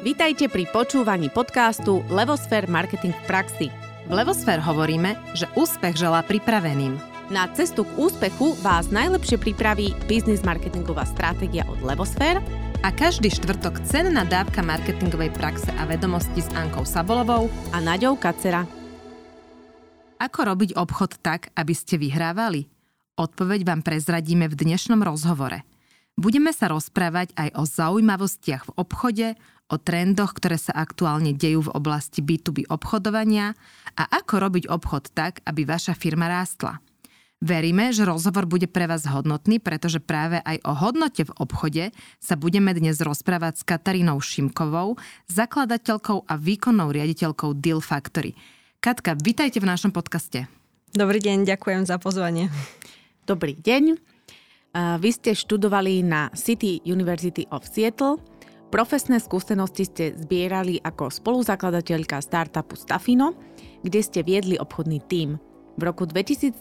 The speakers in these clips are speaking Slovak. Vítajte pri počúvaní podcastu Levosphere Marketing v praxi. V Levosphere hovoríme, že úspech želá pripraveným. Na cestu k úspechu vás najlepšie pripraví biznis marketingová stratégia od Levosphere a každý štvrtok cenná dávka marketingovej praxe a vedomosti s Ankou Sabolovou a Naďou Kacera. Ako robiť obchod tak, aby ste vyhrávali? Odpoveď vám prezradíme v dnešnom rozhovore. Budeme sa rozprávať aj o zaujímavostiach v obchode, o trendoch, ktoré sa aktuálne dejú v oblasti B2B obchodovania a ako robiť obchod tak, aby vaša firma rástla. Veríme, že rozhovor bude pre vás hodnotný, pretože práve aj o hodnote v obchode sa budeme dnes rozprávať s Katarínou Šimkovou, zakladateľkou a výkonnou riaditeľkou Deal Factory. Katka, vitajte v našom podcaste. Dobrý deň, ďakujem za pozvanie. Dobrý deň. Vy ste študovali na City University of Seattle. Profesné skúsenosti ste zbierali ako spoluzakladateľka startupu Stafino, kde ste viedli obchodný tím. V roku 2017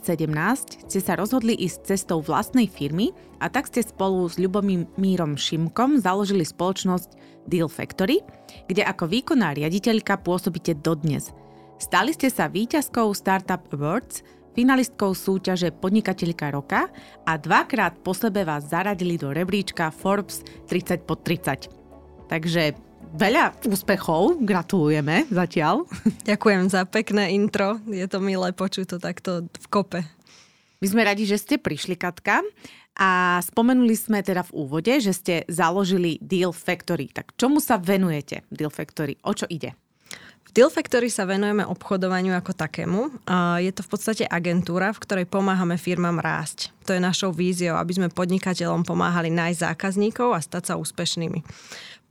ste sa rozhodli ísť cestou vlastnej firmy a tak ste spolu s Ľubomým Mírom Šimkom založili spoločnosť Deal Factory, kde ako výkonná riaditeľka pôsobíte dodnes. Stali ste sa víťazkou Startup Awards, finalistkou súťaže Podnikateľka roka a dvakrát po sebe vás zaradili do rebríčka Forbes 30x30. Takže veľa úspechov, gratulujeme zatiaľ. Ďakujem za pekné intro, je to milé počuť to takto v kope. My sme radi, že ste prišli, Katka, a spomenuli sme teda v úvode, že ste založili Deal Factory. Tak čomu sa venujete v Deal Factory? O čo ide? V Deal Factory sa venujeme obchodovaniu ako takému. Je to v podstate agentúra, v ktorej pomáhame firmám rásť. To je našou víziou, aby sme podnikateľom pomáhali nájsť zákazníkov a stať sa úspešnými.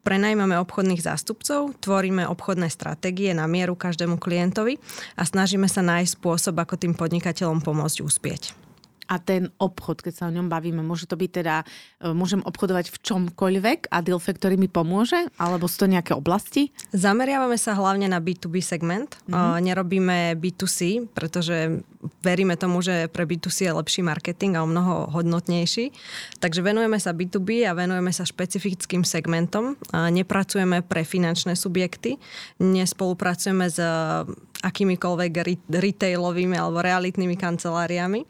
Prenajímame obchodných zástupcov, tvoríme obchodné stratégie na mieru každému klientovi a snažíme sa nájsť spôsob, ako tým podnikateľom pomôcť uspieť. A ten obchod, keď sa o ňom bavíme, môže to byť teda, môžem obchodovať v čomkoľvek a Deal Factory mi pomôže? Alebo sú to nejaké oblasti? Zameriavame sa hlavne na B2B segment. Nerobíme B2C, pretože veríme tomu, že pre B2C je lepší marketing a o mnoho hodnotnejší. Takže venujeme sa B2B a venujeme sa špecifickým segmentom. Nepracujeme pre finančné subjekty, nespolupracujeme s akýmikoľvek retailovými alebo realitnými kanceláriami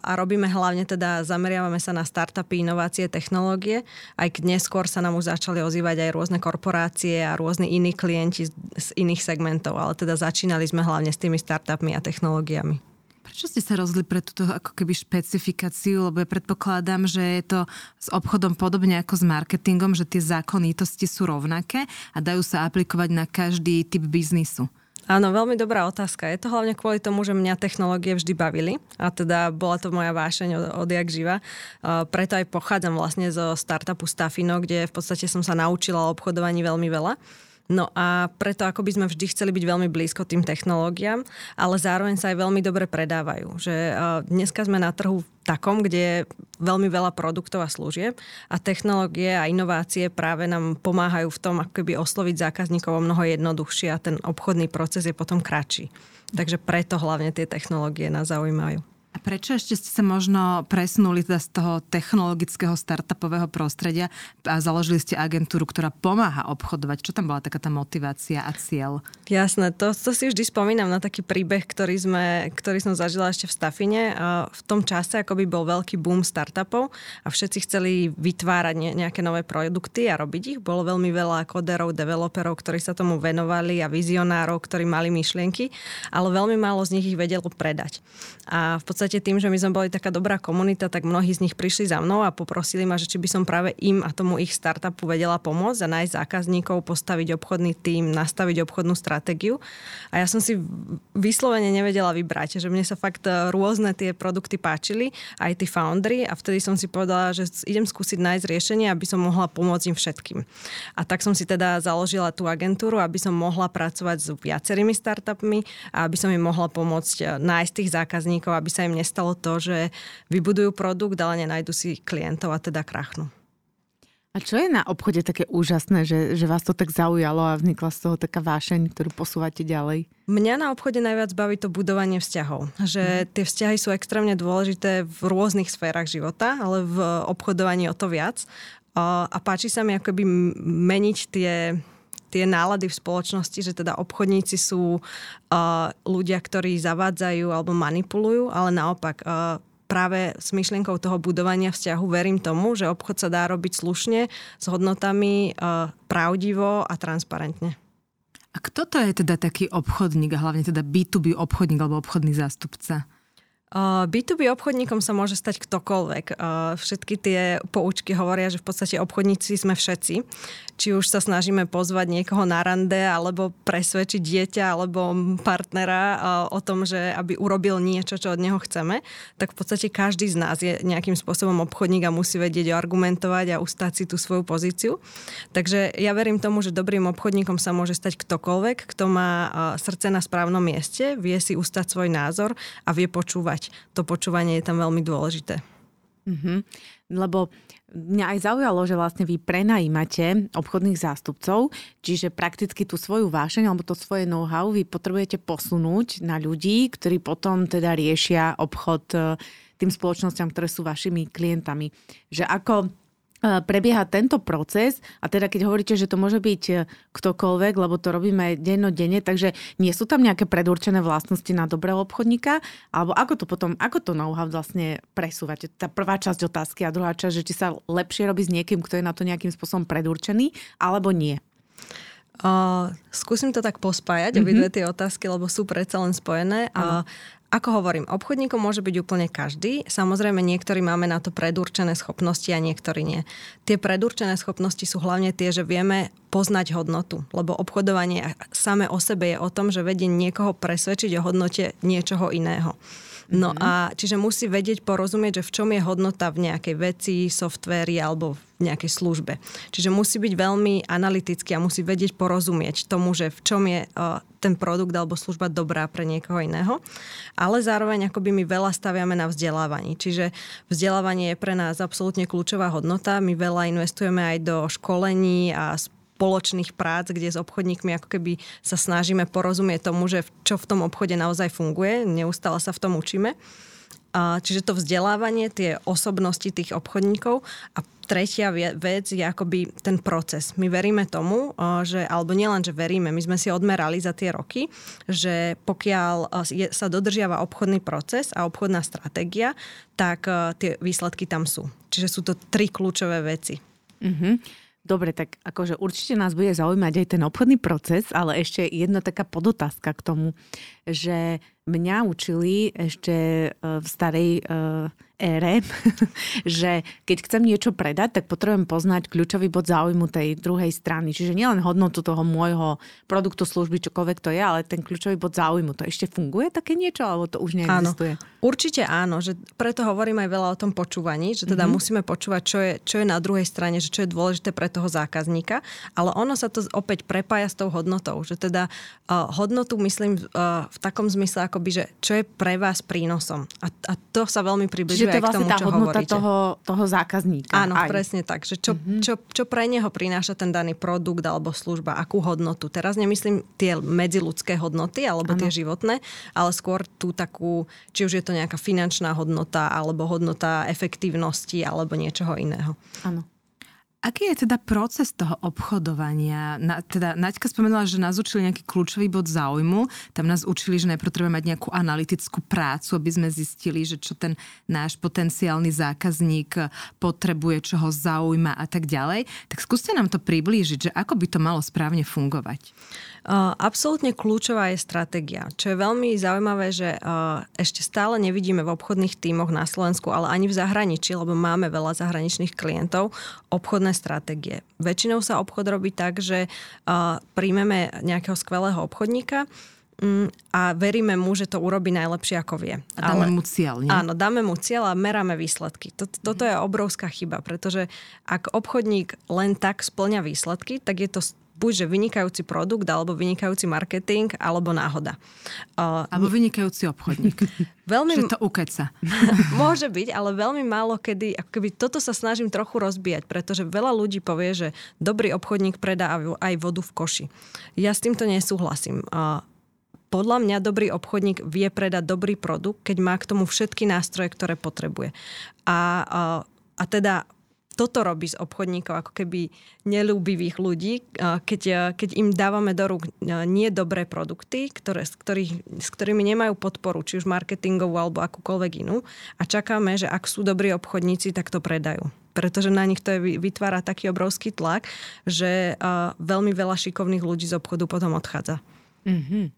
a robíme hlavne teda, zameriavame sa na startupy, inovácie, technológie, aj keď neskôr sa nám už začali ozývať aj rôzne korporácie a rôzni iní klienti z iných segmentov, ale teda začínali sme hlavne s tými startupmi a technológiami. Prečo ste sa rozhodli pre túto ako keby špecifikáciu? Lebo ja predpokladám, že je to s obchodom podobne ako s marketingom, že tie zákonitosti sú rovnaké a dajú sa aplikovať na každý typ biznisu. Áno, veľmi dobrá otázka. Je to hlavne kvôli tomu, že mňa technológie vždy bavili a teda bola to moja vášeň odjak živa. Preto aj pochádzam vlastne zo startupu Stafino, kde v podstate som sa naučila o obchodovaní veľmi veľa. No a preto akoby sme vždy chceli byť veľmi blízko tým technológiám, ale zároveň sa aj veľmi dobre predávajú. Že dneska sme na trhu takom, kde je veľmi veľa produktov a služieb a technológie a inovácie práve nám pomáhajú v tom, akoby osloviť zákazníkov o mnoho jednoduchšie a ten obchodný proces je potom kratší. Takže preto hlavne tie technológie nás zaujímajú. A prečo ešte ste sa možno presunuli teda z toho technologického startupového prostredia a založili ste agentúru, ktorá pomáha obchodovať? Čo tam bola taká tá motivácia a cieľ? Jasné, to si vždy spomínam na taký príbeh, ktorý som zažila ešte v Stafine. V tom čase akoby bol veľký boom startupov a všetci chceli vytvárať nejaké nové produkty a robiť ich. Bolo veľmi veľa koderov, developerov, ktorí sa tomu venovali a vizionárov, ktorí mali myšlienky, ale veľmi málo z nich ich vedelo predať. A v podstate tým, že my sme boli taká dobrá komunita, tak mnohí z nich prišli za mnou a poprosili ma, že či by som práve im a tomu ich startupu vedela pomôcť a nájsť zákazníkov, postaviť obchodný tím, nastaviť obchodnú stratégiu. A ja som si vyslovene nevedela vybrať, že mne sa fakt rôzne tie produkty páčili, aj tí foundry, a vtedy som si povedala, že idem skúsiť nájsť riešenie, aby som mohla pomôcť im všetkým. A tak som si teda založila tú agentúru, aby som mohla pracovať s viacerými startupmi a aby som im mohla pomôcť nájsť tých zákazníkov, aby sa im nestalo to, že vybudujú produkt, ale nenajdu si klientov a teda krachnú. A čo je na obchode také úžasné, že vás to tak zaujalo a vznikla z toho taká vášeň, ktorú posúvate ďalej? Mňa na obchode najviac baví to budovanie vzťahov. Že tie vzťahy sú extrémne dôležité v rôznych sférach života, ale v obchodovaní o to viac. A páči sa mi akoby meniť tie nálady v spoločnosti, že teda obchodníci sú ľudia, ktorí zavádzajú alebo manipulujú, ale naopak práve s myšlienkou toho budovania vzťahu verím tomu, že obchod sa dá robiť slušne, s hodnotami, pravdivo a transparentne. A kto to je teda taký obchodník, a hlavne teda B2B obchodník alebo obchodný zástupca? B2B obchodníkom sa môže stať ktokoľvek. Všetky tie poučky hovoria, že v podstate obchodníci sme všetci. Či už sa snažíme pozvať niekoho na rande, alebo presvedčiť dieťa, alebo partnera o tom, že aby urobil niečo, čo od neho chceme, tak v podstate každý z nás je nejakým spôsobom obchodník a musí vedieť argumentovať a ustáť si tú svoju pozíciu. Takže ja verím tomu, že dobrým obchodníkom sa môže stať ktokoľvek, kto má srdce na správnom mieste, vie si ustáť svoj názor a vie počúvať. To počúvanie je tam veľmi dôležité. Mm-hmm. Lebo mňa aj zaujalo, že vlastne vy prenajímate obchodných zástupcov, čiže prakticky tú svoju vášeň alebo to svoje know-how vy potrebujete posunúť na ľudí, ktorí potom teda riešia obchod tým spoločnosťam, ktoré sú vašimi klientami. Že ako prebieha tento proces a teda keď hovoríte, že to môže byť ktokoľvek, lebo to robíme dennodenne, takže nie sú tam nejaké predurčené vlastnosti na dobrého obchodníka, alebo ako to potom, ako to know-how vlastne presúvate? Tá prvá časť otázky a druhá časť, že či sa lepšie robí s niekým, kto je na to nejakým spôsobom predurčený, alebo nie? Skúsim to tak pospájať, obidve tie otázky, lebo sú predsa len spojené. Ako hovorím, obchodníkom môže byť úplne každý. Samozrejme, niektorí máme na to predurčené schopnosti a niektorí nie. Tie predurčené schopnosti sú hlavne tie, že vieme poznať hodnotu, lebo obchodovanie samé o sebe je o tom, že vedie niekoho presvedčiť o hodnote niečoho iného. No a čiže musí vedieť porozumieť, že v čom je hodnota v nejakej veci, softvéri alebo v nejakej službe. Čiže musí byť veľmi analytický a musí vedieť porozumieť tomu, že v čom je ten produkt alebo služba dobrá pre niekoho iného. Ale zároveň akoby my veľa staviame na vzdelávaní. Čiže vzdelávanie je pre nás absolútne kľúčová hodnota. My veľa investujeme aj do školení a spoločných prác, kde s obchodníkmi ako keby sa snažíme porozumieť tomu, že čo v tom obchode naozaj funguje. Neustále sa v tom učíme. Čiže to vzdelávanie, tie osobnosti tých obchodníkov a tretia vec je akoby ten proces. My veríme tomu, že, alebo nielen, že veríme, my sme si odmerali za tie roky, že pokiaľ sa dodržiava obchodný proces a obchodná stratégia, tak tie výsledky tam sú. Čiže sú to tri kľúčové veci. Mhm. Dobre, tak akože určite nás bude zaujímať aj ten obchodný proces, ale ešte jedna taká podotázka k tomu, že mňa učili ešte v starej ére, že keď chcem niečo predať, tak potrebujem poznať kľúčový bod záujmu tej druhej strany. Čiže nielen hodnotu toho môjho produktu, služby, čokoľvek to je, ale ten kľúčový bod záujmu. To ešte funguje také niečo, alebo to už neexistuje? Áno, určite áno. Že preto hovorím aj veľa o tom počúvaní, že teda musíme počúvať, čo je na druhej strane, že čo je dôležité pre toho zákazníka, ale ono sa to opäť prepája s tou hodnotou. Že teda hodnotu myslím v takom zmysle, akoby, že čo je pre vás prínosom. A to sa veľmi približuje. Čiže to je vlastne k tomu, tá hodnota toho zákazníka. Áno, aj. Presne tak. Že čo pre neho prináša ten daný produkt alebo služba, akú hodnotu. Teraz nemyslím tie medziľudské hodnoty alebo tie životné, ale skôr tú takú, či už je to nejaká finančná hodnota alebo hodnota efektívnosti alebo niečoho iného. Áno. Aký je teda proces toho obchodovania? Teda Naďka spomenula, že nás učili nejaký kľúčový bod záujmu. Tam nás učili, že najprv treba mať nejakú analytickú prácu, aby sme zistili, že čo ten náš potenciálny zákazník potrebuje, čo ho zaujíma a tak ďalej. Tak skúste nám to priblížiť, že ako by to malo správne fungovať. Absolútne kľúčová je stratégia. Čo je veľmi zaujímavé, že ešte stále nevidíme v obchodných tímoch na Slovensku, ale ani v zahraničí, lebo máme veľa zahraničných klientov, obchodné stratégie. Väčšinou sa obchod robí tak, že príjmeme nejakého skvelého obchodníka a veríme mu, že to urobí najlepšie, ako vie. A dáme mu cieľ, nie? Áno, dáme mu cieľ a meráme výsledky. Toto je obrovská chyba, pretože ak obchodník len tak spĺňa výsledky, tak je to buď, že vynikajúci produkt, alebo vynikajúci marketing, alebo náhoda. Alebo vynikajúci obchodník. Že to ukeca. Môže byť, ale veľmi málo kedy, akoby toto sa snažím trochu rozbíjať, pretože veľa ľudí povie, že dobrý obchodník predá aj vodu v koši. Ja s týmto nesúhlasím. Podľa mňa dobrý obchodník vie predať dobrý produkt, keď má k tomu všetky nástroje, ktoré potrebuje. A teda toto robí z obchodníkov ako keby neľúbivých ľudí, keď im dávame do rúk nie dobré produkty, s ktorými nemajú podporu, či už marketingovú alebo akúkoľvek inú, a čakáme, že ak sú dobrí obchodníci, tak to predajú. Pretože na nich to vytvára taký obrovský tlak, že veľmi veľa šikovných ľudí z obchodu potom odchádza. Mhm.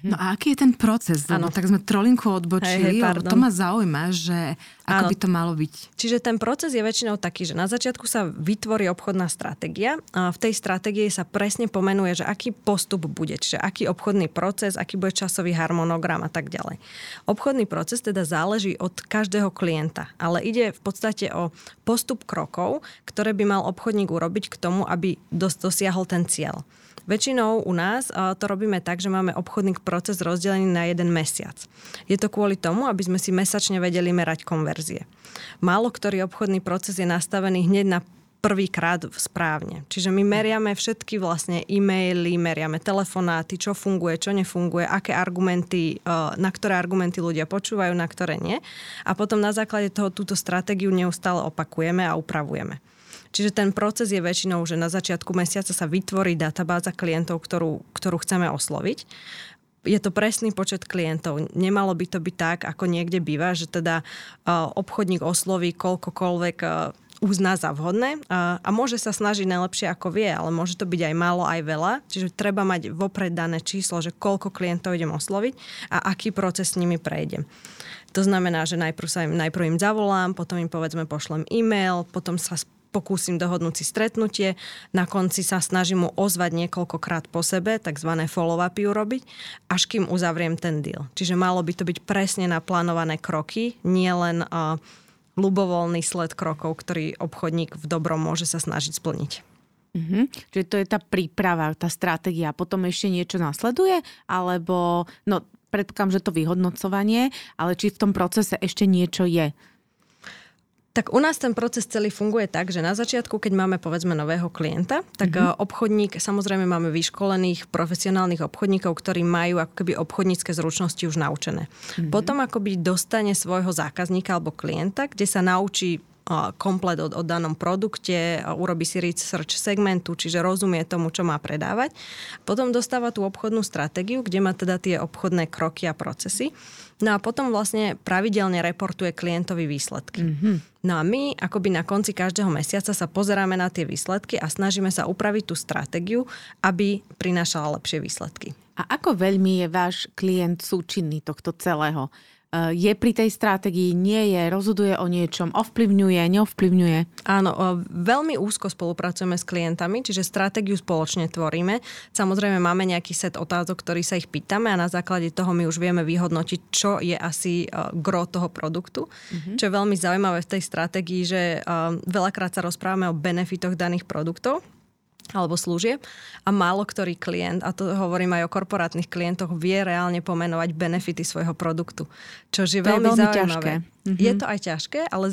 No a aký je ten proces? Ano. Tak sme trolinku odbočili, ale to ma zaujíma, že ako by to malo byť. Čiže ten proces je väčšinou taký, že na začiatku sa vytvorí obchodná stratégia. A v tej stratégii sa presne pomenuje, že aký postup bude, čiže aký obchodný proces, aký bude časový harmonogram a tak ďalej. Obchodný proces teda záleží od každého klienta, ale ide v podstate o postup krokov, ktoré by mal obchodník urobiť k tomu, aby dosiahol ten cieľ. Väčšinou u nás to robíme tak, že máme obchodný proces rozdelený na 1 mesiac. Je to kvôli tomu, aby sme si mesačne vedeli merať konverzie. Málo ktorý obchodný proces je nastavený hneď na prvýkrát správne. Čiže my meriame všetky vlastne e-maily, meriame telefonáty, čo funguje, čo nefunguje, aké argumenty, na ktoré argumenty ľudia počúvajú, na ktoré nie. A potom na základe toho túto stratégiu neustále opakujeme a upravujeme. Čiže ten proces je väčšinou, že na začiatku mesiaca sa vytvorí databáza klientov, ktorú chceme osloviť. Je to presný počet klientov. Nemalo by to byť tak, ako niekde býva, že teda obchodník osloví koľkokoľvek uzná za vhodné a môže sa snažiť najlepšie ako vie, ale môže to byť aj málo, aj veľa. Čiže treba mať vopred dané číslo, že koľko klientov idem osloviť a aký proces s nimi prejdem. To znamená, že najprv im zavolám, potom im povedzme pošlem e-mail, potom sa pokúsim dohodnúť si stretnutie, na konci sa snažím mu ozvať niekoľkokrát po sebe, takzvané follow-upy urobiť, až kým uzavriem ten deal. Čiže malo by to byť presne naplánované kroky, nie len ľubovoľný sled krokov, ktorý obchodník v dobrom môže sa snažiť splniť. Mhm. Čiže to je tá príprava, tá stratégia. Potom ešte niečo nasleduje? Alebo, predpokladám, že to vyhodnocovanie, ale či v tom procese ešte niečo je? Tak u nás ten proces celý funguje tak, že na začiatku, keď máme povedzme nového klienta, tak obchodník, samozrejme máme vyškolených profesionálnych obchodníkov, ktorí majú ako keby obchodnícke zručnosti už naučené. Potom akoby dostane svojho zákazníka alebo klienta, kde sa naučí komplet o danom produkte, urobí si research segmentu, čiže rozumie tomu, čo má predávať. Potom dostáva tú obchodnú stratégiu, kde má teda tie obchodné kroky a procesy. No a potom vlastne pravidelne reportuje klientovi výsledky. No a my akoby na konci každého mesiaca sa pozeráme na tie výsledky a snažíme sa upraviť tú stratégiu, aby prinášala lepšie výsledky. A ako veľmi je váš klient súčinný tohto celého? Je pri tej stratégii, nie je, rozhoduje o niečom, ovplyvňuje, neovplyvňuje? Áno, veľmi úzko spolupracujeme s klientami, čiže stratégiu spoločne tvoríme. Samozrejme máme nejaký set otázok, ktorý sa ich pýtame a na základe toho my už vieme vyhodnotiť, čo je asi gro toho produktu. Čo je veľmi zaujímavé v tej stratégii, že veľakrát sa rozprávame o benefitoch daných produktov alebo služieb a málo ktorý klient, a to hovorím aj o korporátnych klientoch, vie reálne pomenovať benefity svojho produktu, čo je veľmi zaujímavé. Je to aj ťažké, ale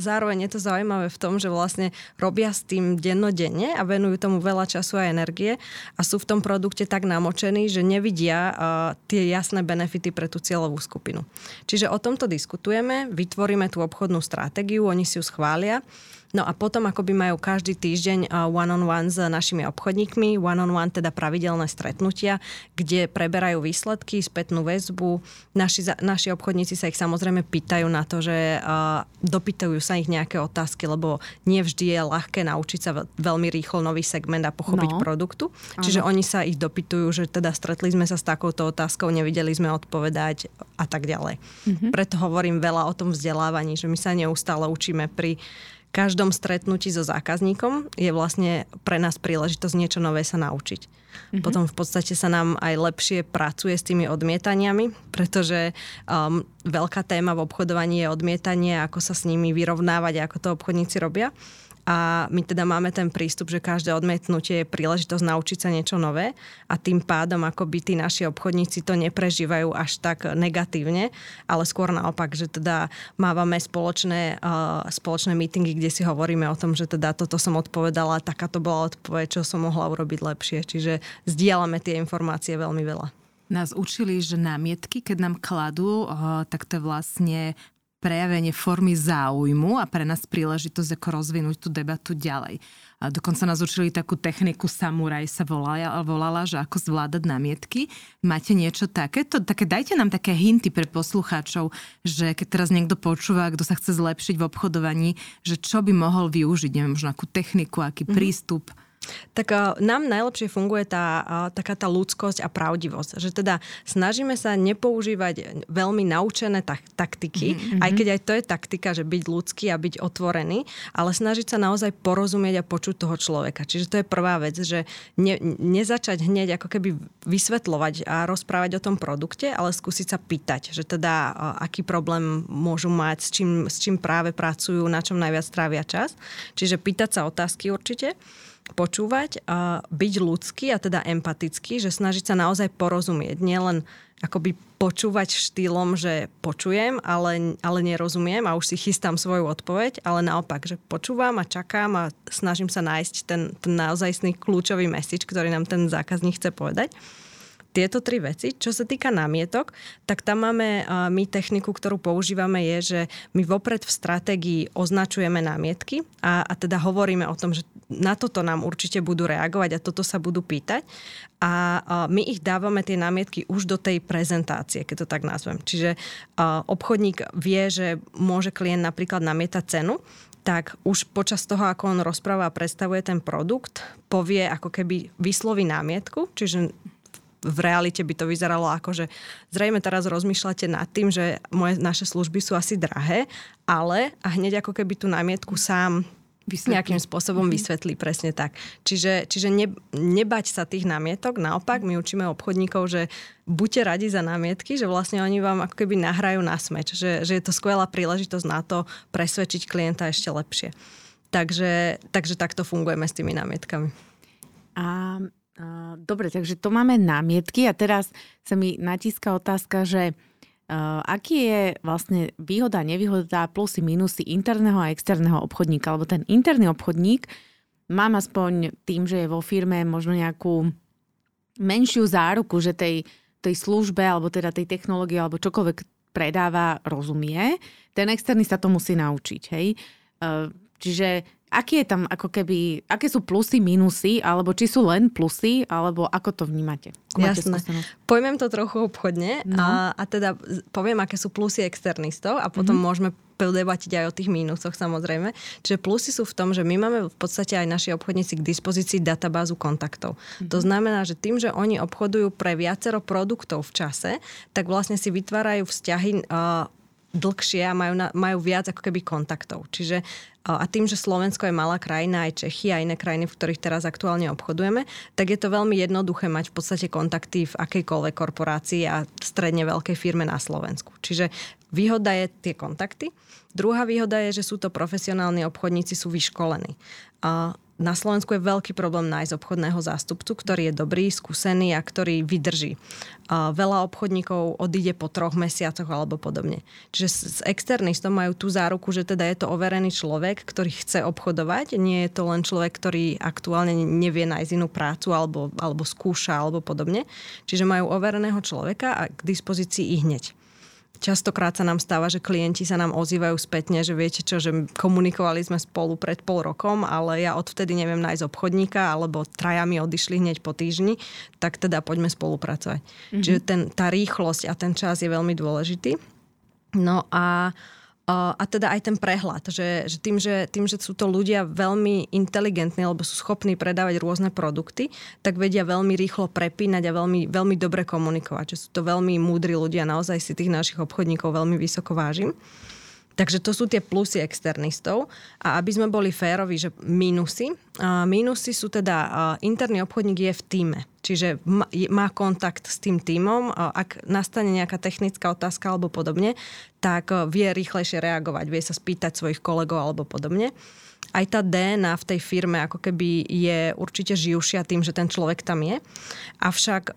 zároveň je to zaujímavé v tom, že vlastne robia s tým dennodenne a venujú tomu veľa času a energie a sú v tom produkte tak namočení, že nevidia tie jasné benefity pre tú cieľovú skupinu. Čiže o tomto diskutujeme, vytvoríme tú obchodnú stratégiu, oni si ju schvália. No a potom akoby majú každý týždeň one-on-one s našimi obchodníkmi, one-on-one teda pravidelné stretnutia, kde preberajú výsledky, spätnú väzbu. Naši obchodníci sa ich samozrejme pýtajú na to, že dopýtajú sa ich nejaké otázky, lebo nie vždy je ľahké naučiť sa veľmi rýchlo nový segment a pochopiť produktu. Čiže oni sa ich dopýtujú, že teda stretli sme sa s takouto otázkou, nevideli sme odpovedať a tak ďalej. Preto hovorím veľa o tom vzdelávaní, že my sa neustále učíme pri každom stretnutí so zákazníkom je vlastne pre nás príležitosť niečo nové sa naučiť. Potom v podstate sa nám aj lepšie pracuje s tými odmietaniami, pretože veľká téma v obchodovaní je odmietanie, ako sa s nimi vyrovnávať, ako to obchodníci robia. A my teda máme ten prístup, že každé odmietnutie je príležitosť naučiť sa niečo nové a tým pádom akoby tí naši obchodníci to neprežívajú až tak negatívne, ale skôr naopak, že teda mávame spoločné meetingy, kde si hovoríme o tom, že teda toto som odpovedala, takáto bola odpoveď, čo som mohla urobiť lepšie. Čiže zdieľame tie informácie veľmi veľa. Nás učili, že námietky, keď nám kladú, tak to vlastne prejavenie formy záujmu a pre nás príležitosť ako rozvinúť tú debatu ďalej. A dokonca nás učili takú techniku samuraj sa volala, že ako zvládať námietky. Máte niečo takéto? Také, dajte nám také hinty pre poslucháčov, že keď teraz niekto počúva, kto sa chce zlepšiť v obchodovaní, že čo by mohol využiť, neviem, možno akú techniku, aký prístup. Tak nám najlepšie funguje taká tá ľudskosť a pravdivosť. Že teda snažíme sa nepoužívať veľmi naučené taktiky, aj keď aj to je taktika, že byť ľudský a byť otvorený, ale snažiť sa naozaj porozumieť a počuť toho človeka. Čiže to je prvá vec, že nezačať hneď ako keby vysvetľovať a rozprávať o tom produkte, ale skúsiť sa pýtať, že teda aký problém môžu mať, s čím práve pracujú, na čom najviac trávia čas. Čiže pýtať sa otázky určite. Počúvať, byť ľudský a teda empatický, že snažiť sa naozaj porozumieť. Nielen akoby počúvať štýlom, že počujem, ale nerozumiem a už si chystám svoju odpoveď, ale naopak, že počúvam a čakám a snažím sa nájsť ten naozajstný kľúčový message, ktorý nám ten zákazník chce povedať. Tieto tri veci. Čo sa týka námietok, tak tam máme my techniku, ktorú používame je, že my vopred v stratégii označujeme námietky a teda hovoríme o tom, že na toto nám určite budú reagovať a toto sa budú pýtať a my ich dávame tie námietky už do tej prezentácie, keď to tak nazvem. Čiže obchodník vie, že môže klient napríklad namietať cenu, tak už počas toho, ako on rozpráva a predstavuje ten produkt, povie ako keby vysloví námietku, čiže v realite by to vyzeralo ako, že zrejme teraz rozmýšľate nad tým, že naše služby sú asi drahé, ale a hneď ako keby tú námietku sám nejakým spôsobom vysvetlí, presne tak. Čiže nebať sa tých námietok, naopak my učíme obchodníkov, že buďte radi za námietky, že vlastne oni vám ako keby nahrajú na smeč, že je to skvelá príležitosť na to presvedčiť klienta ešte lepšie. Takže takto fungujeme s tými námietkami. A dobre, takže to máme námietky a teraz sa mi natíska otázka, že aký je vlastne výhoda, nevýhoda, plusy, minusy interného a externého obchodníka, lebo ten interný obchodník mám aspoň tým, že je vo firme možno nejakú menšiu záruku, že tej službe alebo teda tej technológie alebo čokoľvek predáva, rozumie. Ten externý sa to musí naučiť, hej. Čiže aké je tam ako keby, aké sú plusy, minusy, alebo či sú len plusy, alebo ako to vnímate? Jasné. Pojmem to trochu obchodne a teda poviem, aké sú plusy externistov a potom môžeme podebatiť aj o tých mínusoch samozrejme. Čiže plusy sú v tom, že my máme v podstate aj naši obchodníci k dispozícii databázu kontaktov. To znamená, že tým, že oni obchodujú pre viacero produktov v čase, tak vlastne si vytvárajú vzťahy dlhšie a majú viac ako keby kontaktov. Čiže a tým, že Slovensko je malá krajina, aj Čechy a iné krajiny, v ktorých teraz aktuálne obchodujeme, tak je to veľmi jednoduché mať v podstate kontakty v akejkoľvek korporácii a stredne veľkej firme na Slovensku. Čiže výhoda je tie kontakty. Druhá výhoda je, že sú to profesionálni obchodníci, sú vyškolení. Na Slovensku je veľký problém nájsť obchodného zástupcu, ktorý je dobrý, skúsený a ktorý vydrží. Veľa obchodníkov odíde po 3 mesiacoch alebo podobne. Čiže s externistom majú tú záruku, že teda je to overený človek, ktorý chce obchodovať. Nie je to len človek, ktorý aktuálne nevie nájsť inú prácu alebo skúša alebo podobne. Čiže majú overeného človeka a k dispozícii ich hneď. Častokrát sa nám stáva, že klienti sa nám ozývajú spätne, že viete čo, že komunikovali sme spolu pred 0,5 rokom, ale ja odvtedy neviem nájsť obchodníka, alebo 3 mi odišli hneď po týždni, tak teda poďme spolupracovať. Čiže tá rýchlosť a ten čas je veľmi dôležitý. No a teda aj ten prehľad, že tým, že sú to ľudia veľmi inteligentní, lebo sú schopní predávať rôzne produkty, tak vedia veľmi rýchlo prepínať a veľmi, veľmi dobre komunikovať. Že sú to veľmi múdri ľudia, naozaj si tých našich obchodníkov veľmi vysoko vážim. Takže to sú tie plusy externistov. A aby sme boli férovi, že mínusy. Mínusy sú teda, interný obchodník je v tíme. Čiže má kontakt s tým tímom. Ak nastane nejaká technická otázka alebo podobne, tak vie rýchlejšie reagovať, vie sa spýtať svojich kolegov alebo podobne. Aj tá DNA v tej firme ako keby je určite živšia tým, že ten človek tam je. Avšak,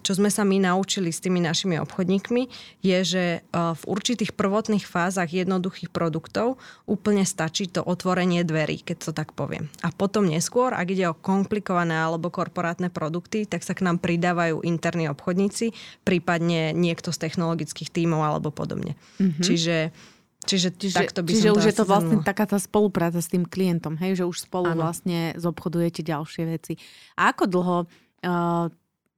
čo sme sa my naučili s tými našimi obchodníkmi, je, že v určitých prvotných fázach jednoduchých produktov úplne stačí to otvorenie dverí, keď to tak poviem. A potom neskôr, ak ide o komplikované alebo korporátne produkty, tak sa k nám pridávajú interní obchodníci, prípadne niekto z technologických tímov alebo podobne. Čiže Čiže už je to vlastne taká tá spolupráca s tým klientom, hej, že už spolu vlastne zobchodujete ďalšie veci. A ako dlho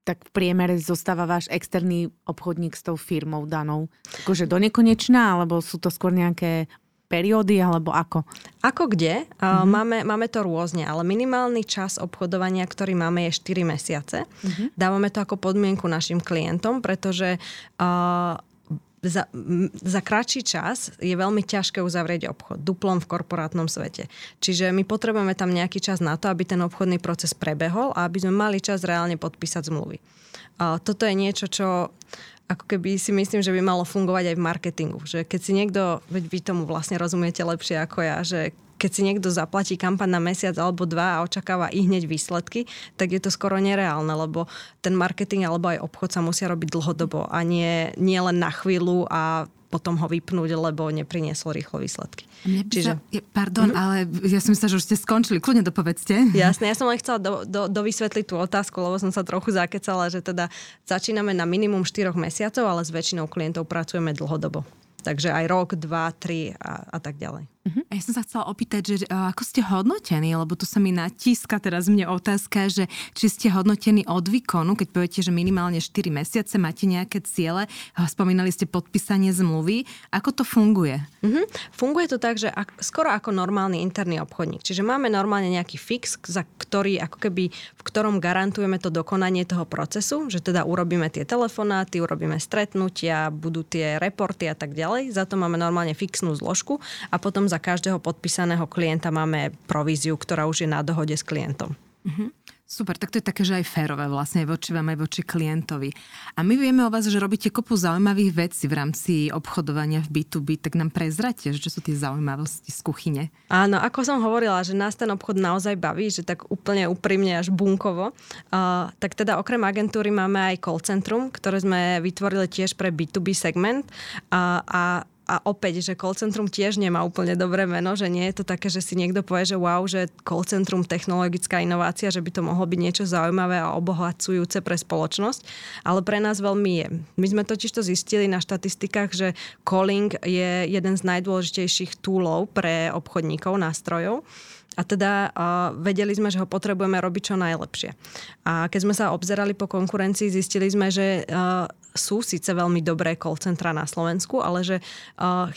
tak v priemere zostáva váš externý obchodník s tou firmou danou? Akože do nekonečná, alebo sú to skôr nejaké periódy, alebo ako? Ako kde? Mm-hmm. Máme to rôzne, ale minimálny čas obchodovania, ktorý máme, je 4 mesiace. Mm-hmm. Dávame to ako podmienku našim klientom, pretože za kratší čas je veľmi ťažké uzavrieť obchod duplom v korporátnom svete. Čiže my potrebujeme tam nejaký čas na to, aby ten obchodný proces prebehol a aby sme mali čas reálne podpísať zmluvy. Toto je niečo, čo ako keby si myslím, že by malo fungovať aj v marketingu. Že keď si niekto, veď vy tomu vlastne rozumiete lepšie ako ja, že keď si niekto zaplatí kampaň na mesiac alebo dva a očakáva i hneď výsledky, tak je to skoro nereálne, lebo ten marketing alebo aj obchod sa musia robiť dlhodobo a nie len na chvíľu a potom ho vypnúť, lebo nepriniesol rýchlo výsledky. Ale ja som myslela, že už ste skončili. Kľudne dopovedzte. Jasné, ja som len chcela dovysvetliť tú otázku, lebo som sa trochu zakecala, že teda začíname na minimum 4 mesiacov, ale s väčšinou klientov pracujeme dlhodobo. Takže aj rok, 2, 3 a tak ďalej. Uh-huh. A ja som sa chcela opýtať, že ako ste hodnotení, lebo tu sa mi natíska teraz mne otázka, že či ste hodnotení od výkonu, keď poviete, že minimálne 4 mesiace máte nejaké ciele, spomínali ste podpísanie zmluvy, ako to funguje? Uh-huh. Funguje to tak, že skoro ako normálny interný obchodník, čiže máme normálne nejaký fix, za ktorý ako keby, v ktorom garantujeme to dokonanie toho procesu, že teda urobíme tie telefonáty, urobíme stretnutia, budú tie reporty a tak ďalej. Za to máme normálne fixnú zložku a potom za každého podpísaného klienta máme províziu, ktorá už je na dohode s klientom. Mhm. Super, tak to je také, že aj férové vlastne voči vám, aj voči klientovi. A my vieme o vás, že robíte kopu zaujímavých vecí v rámci obchodovania v B2B, tak nám prezraďte, čo sú tie zaujímavosti z kuchyne. Áno, ako som hovorila, že nás ten obchod naozaj baví, že tak úplne úprimne až bunkovo. Tak teda okrem agentúry máme aj call centrum, ktoré sme vytvorili tiež pre B2B segment a opäť, že call centrum tiež nemá úplne dobré meno, že nie je to také, že si niekto povie, že wow, že call centrum, technologická inovácia, že by to mohlo byť niečo zaujímavé a obohacujúce pre spoločnosť, ale pre nás veľmi je. My sme totiž to zistili na štatistikách, že calling je jeden z najdôležitejších toolov pre obchodníkov, nástrojov. A teda vedeli sme, že ho potrebujeme robiť čo najlepšie. A keď sme sa obzerali po konkurencii, zistili sme, že sú síce veľmi dobré call centra na Slovensku, ale že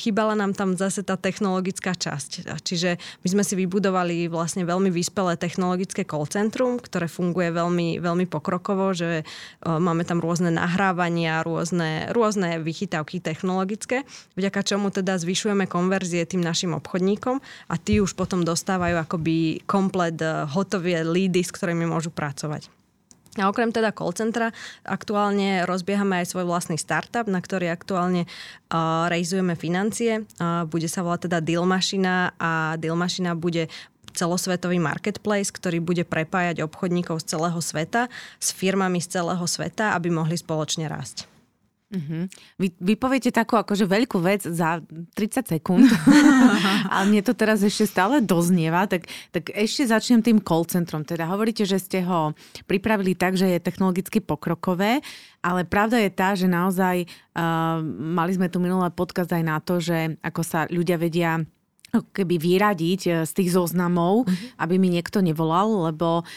chýbala nám tam zase tá technologická časť. Čiže my sme si vybudovali vlastne veľmi vyspelé technologické call centrum, ktoré funguje veľmi, veľmi pokrokovo, že máme tam rôzne nahrávania, rôzne vychytávky technologické, vďaka čomu teda zvyšujeme konverzie tým našim obchodníkom a tí už potom dostávajú akoby komplet hotové lídy, s ktorými môžu pracovať. A okrem teda call centra aktuálne rozbiehame aj svoj vlastný startup, na ktorý aktuálne realizujeme financie. Bude sa volať teda Deal Machine a Deal Machine bude celosvetový marketplace, ktorý bude prepájať obchodníkov z celého sveta s firmami z celého sveta, aby mohli spoločne rásť. Uh-huh. Vy poviete takú akože veľkú vec za 30 sekúnd a mne to teraz ešte stále doznieva, tak ešte začnem tým call centrom. Teda hovoríte, že ste ho pripravili tak, že je technologicky pokrokové, ale pravda je tá, že naozaj mali sme tu minulý podcast aj na to, že ako sa ľudia vedia keby vyradiť z tých zoznamov, aby mi niekto nevolal, lebo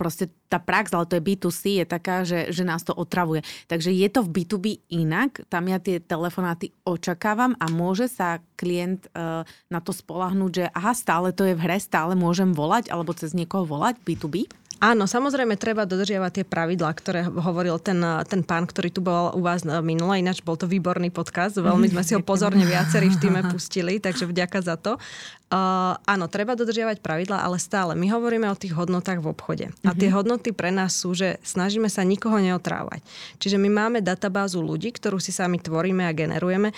proste tá prax, ale to je B2C, je taká, že nás to otravuje. Takže je to v B2B inak, tam ja tie telefonáty očakávam a môže sa klient na to spoľahnúť, že aha, stále to je v hre, stále môžem volať alebo cez niekoho volať B2B? Áno, samozrejme, treba dodržiavať tie pravidlá, ktoré hovoril ten pán, ktorý tu bol u vás minule. Ináč bol to výborný podcast, veľmi sme si ho pozorne viacerí v týme pustili, takže vďaka za to. Áno, treba dodržiavať pravidlá, ale stále. My hovoríme o tých hodnotách v obchode. A tie hodnoty pre nás sú, že snažíme sa nikoho neotrávať. Čiže my máme databázu ľudí, ktorú si sami tvoríme a generujeme,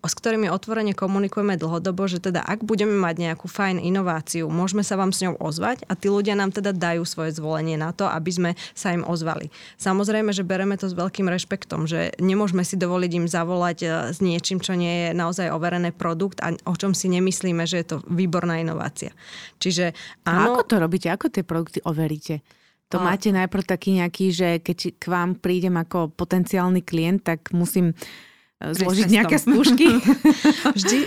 s ktorými otvorene komunikujeme dlhodobo, že teda ak budeme mať nejakú fajn inováciu, môžeme sa vám s ňou ozvať a tí ľudia nám teda dajú svoje zvolenie na to, aby sme sa im ozvali. Samozrejme, že bereme to s veľkým rešpektom, že nemôžeme si dovoliť im zavolať s niečím, čo nie je naozaj overený produkt a o čom si nemyslíme, že je to výborná inovácia. Čiže áno. A ako to robíte? Ako tie produkty overíte? To máte najprv taký nejaký, že keď k vám prídem ako potenciálny klient, tak musím zložiť nejaké skúšky.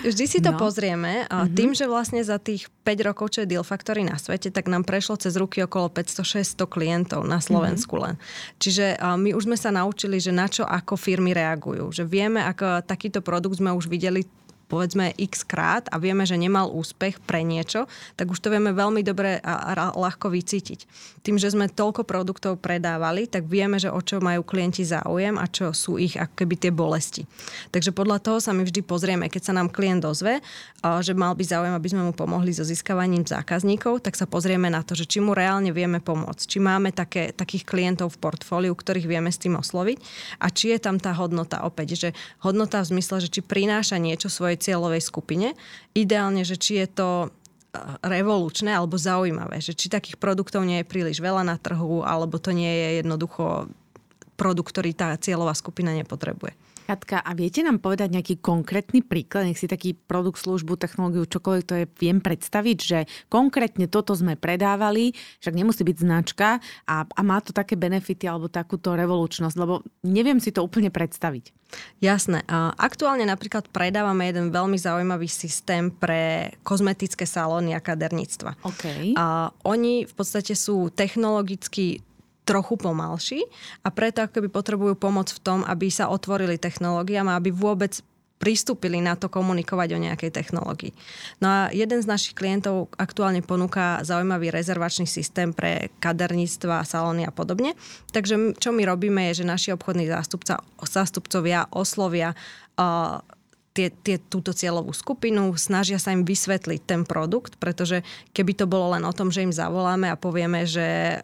Vždy si to pozrieme. A tým, že vlastne za tých 5 rokov, čo je Deal Factory na svete, tak nám prešlo cez ruky okolo 500-600 klientov na Slovensku len. Čiže my už sme sa naučili, že na čo ako firmy reagujú. Že vieme, ako takýto produkt sme už videli povedzme x krát a vieme, že nemal úspech pre niečo, tak už to vieme veľmi dobre a ľahko vycítiť. Tým, že sme toľko produktov predávali, tak vieme, že o čo majú klienti záujem a čo sú ich ako keby tie bolesti. Takže podľa toho sa my vždy pozrieme, keď sa nám klient dozve, že mal by záujem, aby sme mu pomohli so získavaním zákazníkov, tak sa pozrieme na to, že či mu reálne vieme pomôcť, či máme takých klientov v portfóliu, ktorých vieme s tým osloviť a či je tam tá hodnota opäť, že hodnota v zmysle, že či prináša niečo svoje cieľovej skupine. Ideálne, že či je to revolučné alebo zaujímavé, že či takých produktov nie je príliš veľa na trhu, alebo to nie je jednoducho produkt, ktorý tá cieľová skupina nepotrebuje. Katka, a viete nám povedať nejaký konkrétny príklad, nech si taký produkt, službu, technológiu, čokoľvek to je, viem predstaviť, že konkrétne toto sme predávali, však nemusí byť značka a má to také benefity alebo takúto revolučnosť, lebo neviem si to úplne predstaviť. Jasné. Aktuálne napríklad predávame jeden veľmi zaujímavý systém pre kozmetické salóny a kaderníctva. Okay. Oni v podstate sú technologicky trochu pomalší a preto akoby potrebujú pomoc v tom, aby sa otvorili technológiám a aby vôbec pristúpili na to komunikovať o nejakej technológii. No a jeden z našich klientov aktuálne ponúka zaujímavý rezervačný systém pre kaderníctva, salóny a podobne. Takže čo my robíme je, že naši obchodní zástupcovia oslovia túto cieľovú skupinu, snažia sa im vysvetliť ten produkt, pretože keby to bolo len o tom, že im zavoláme a povieme, že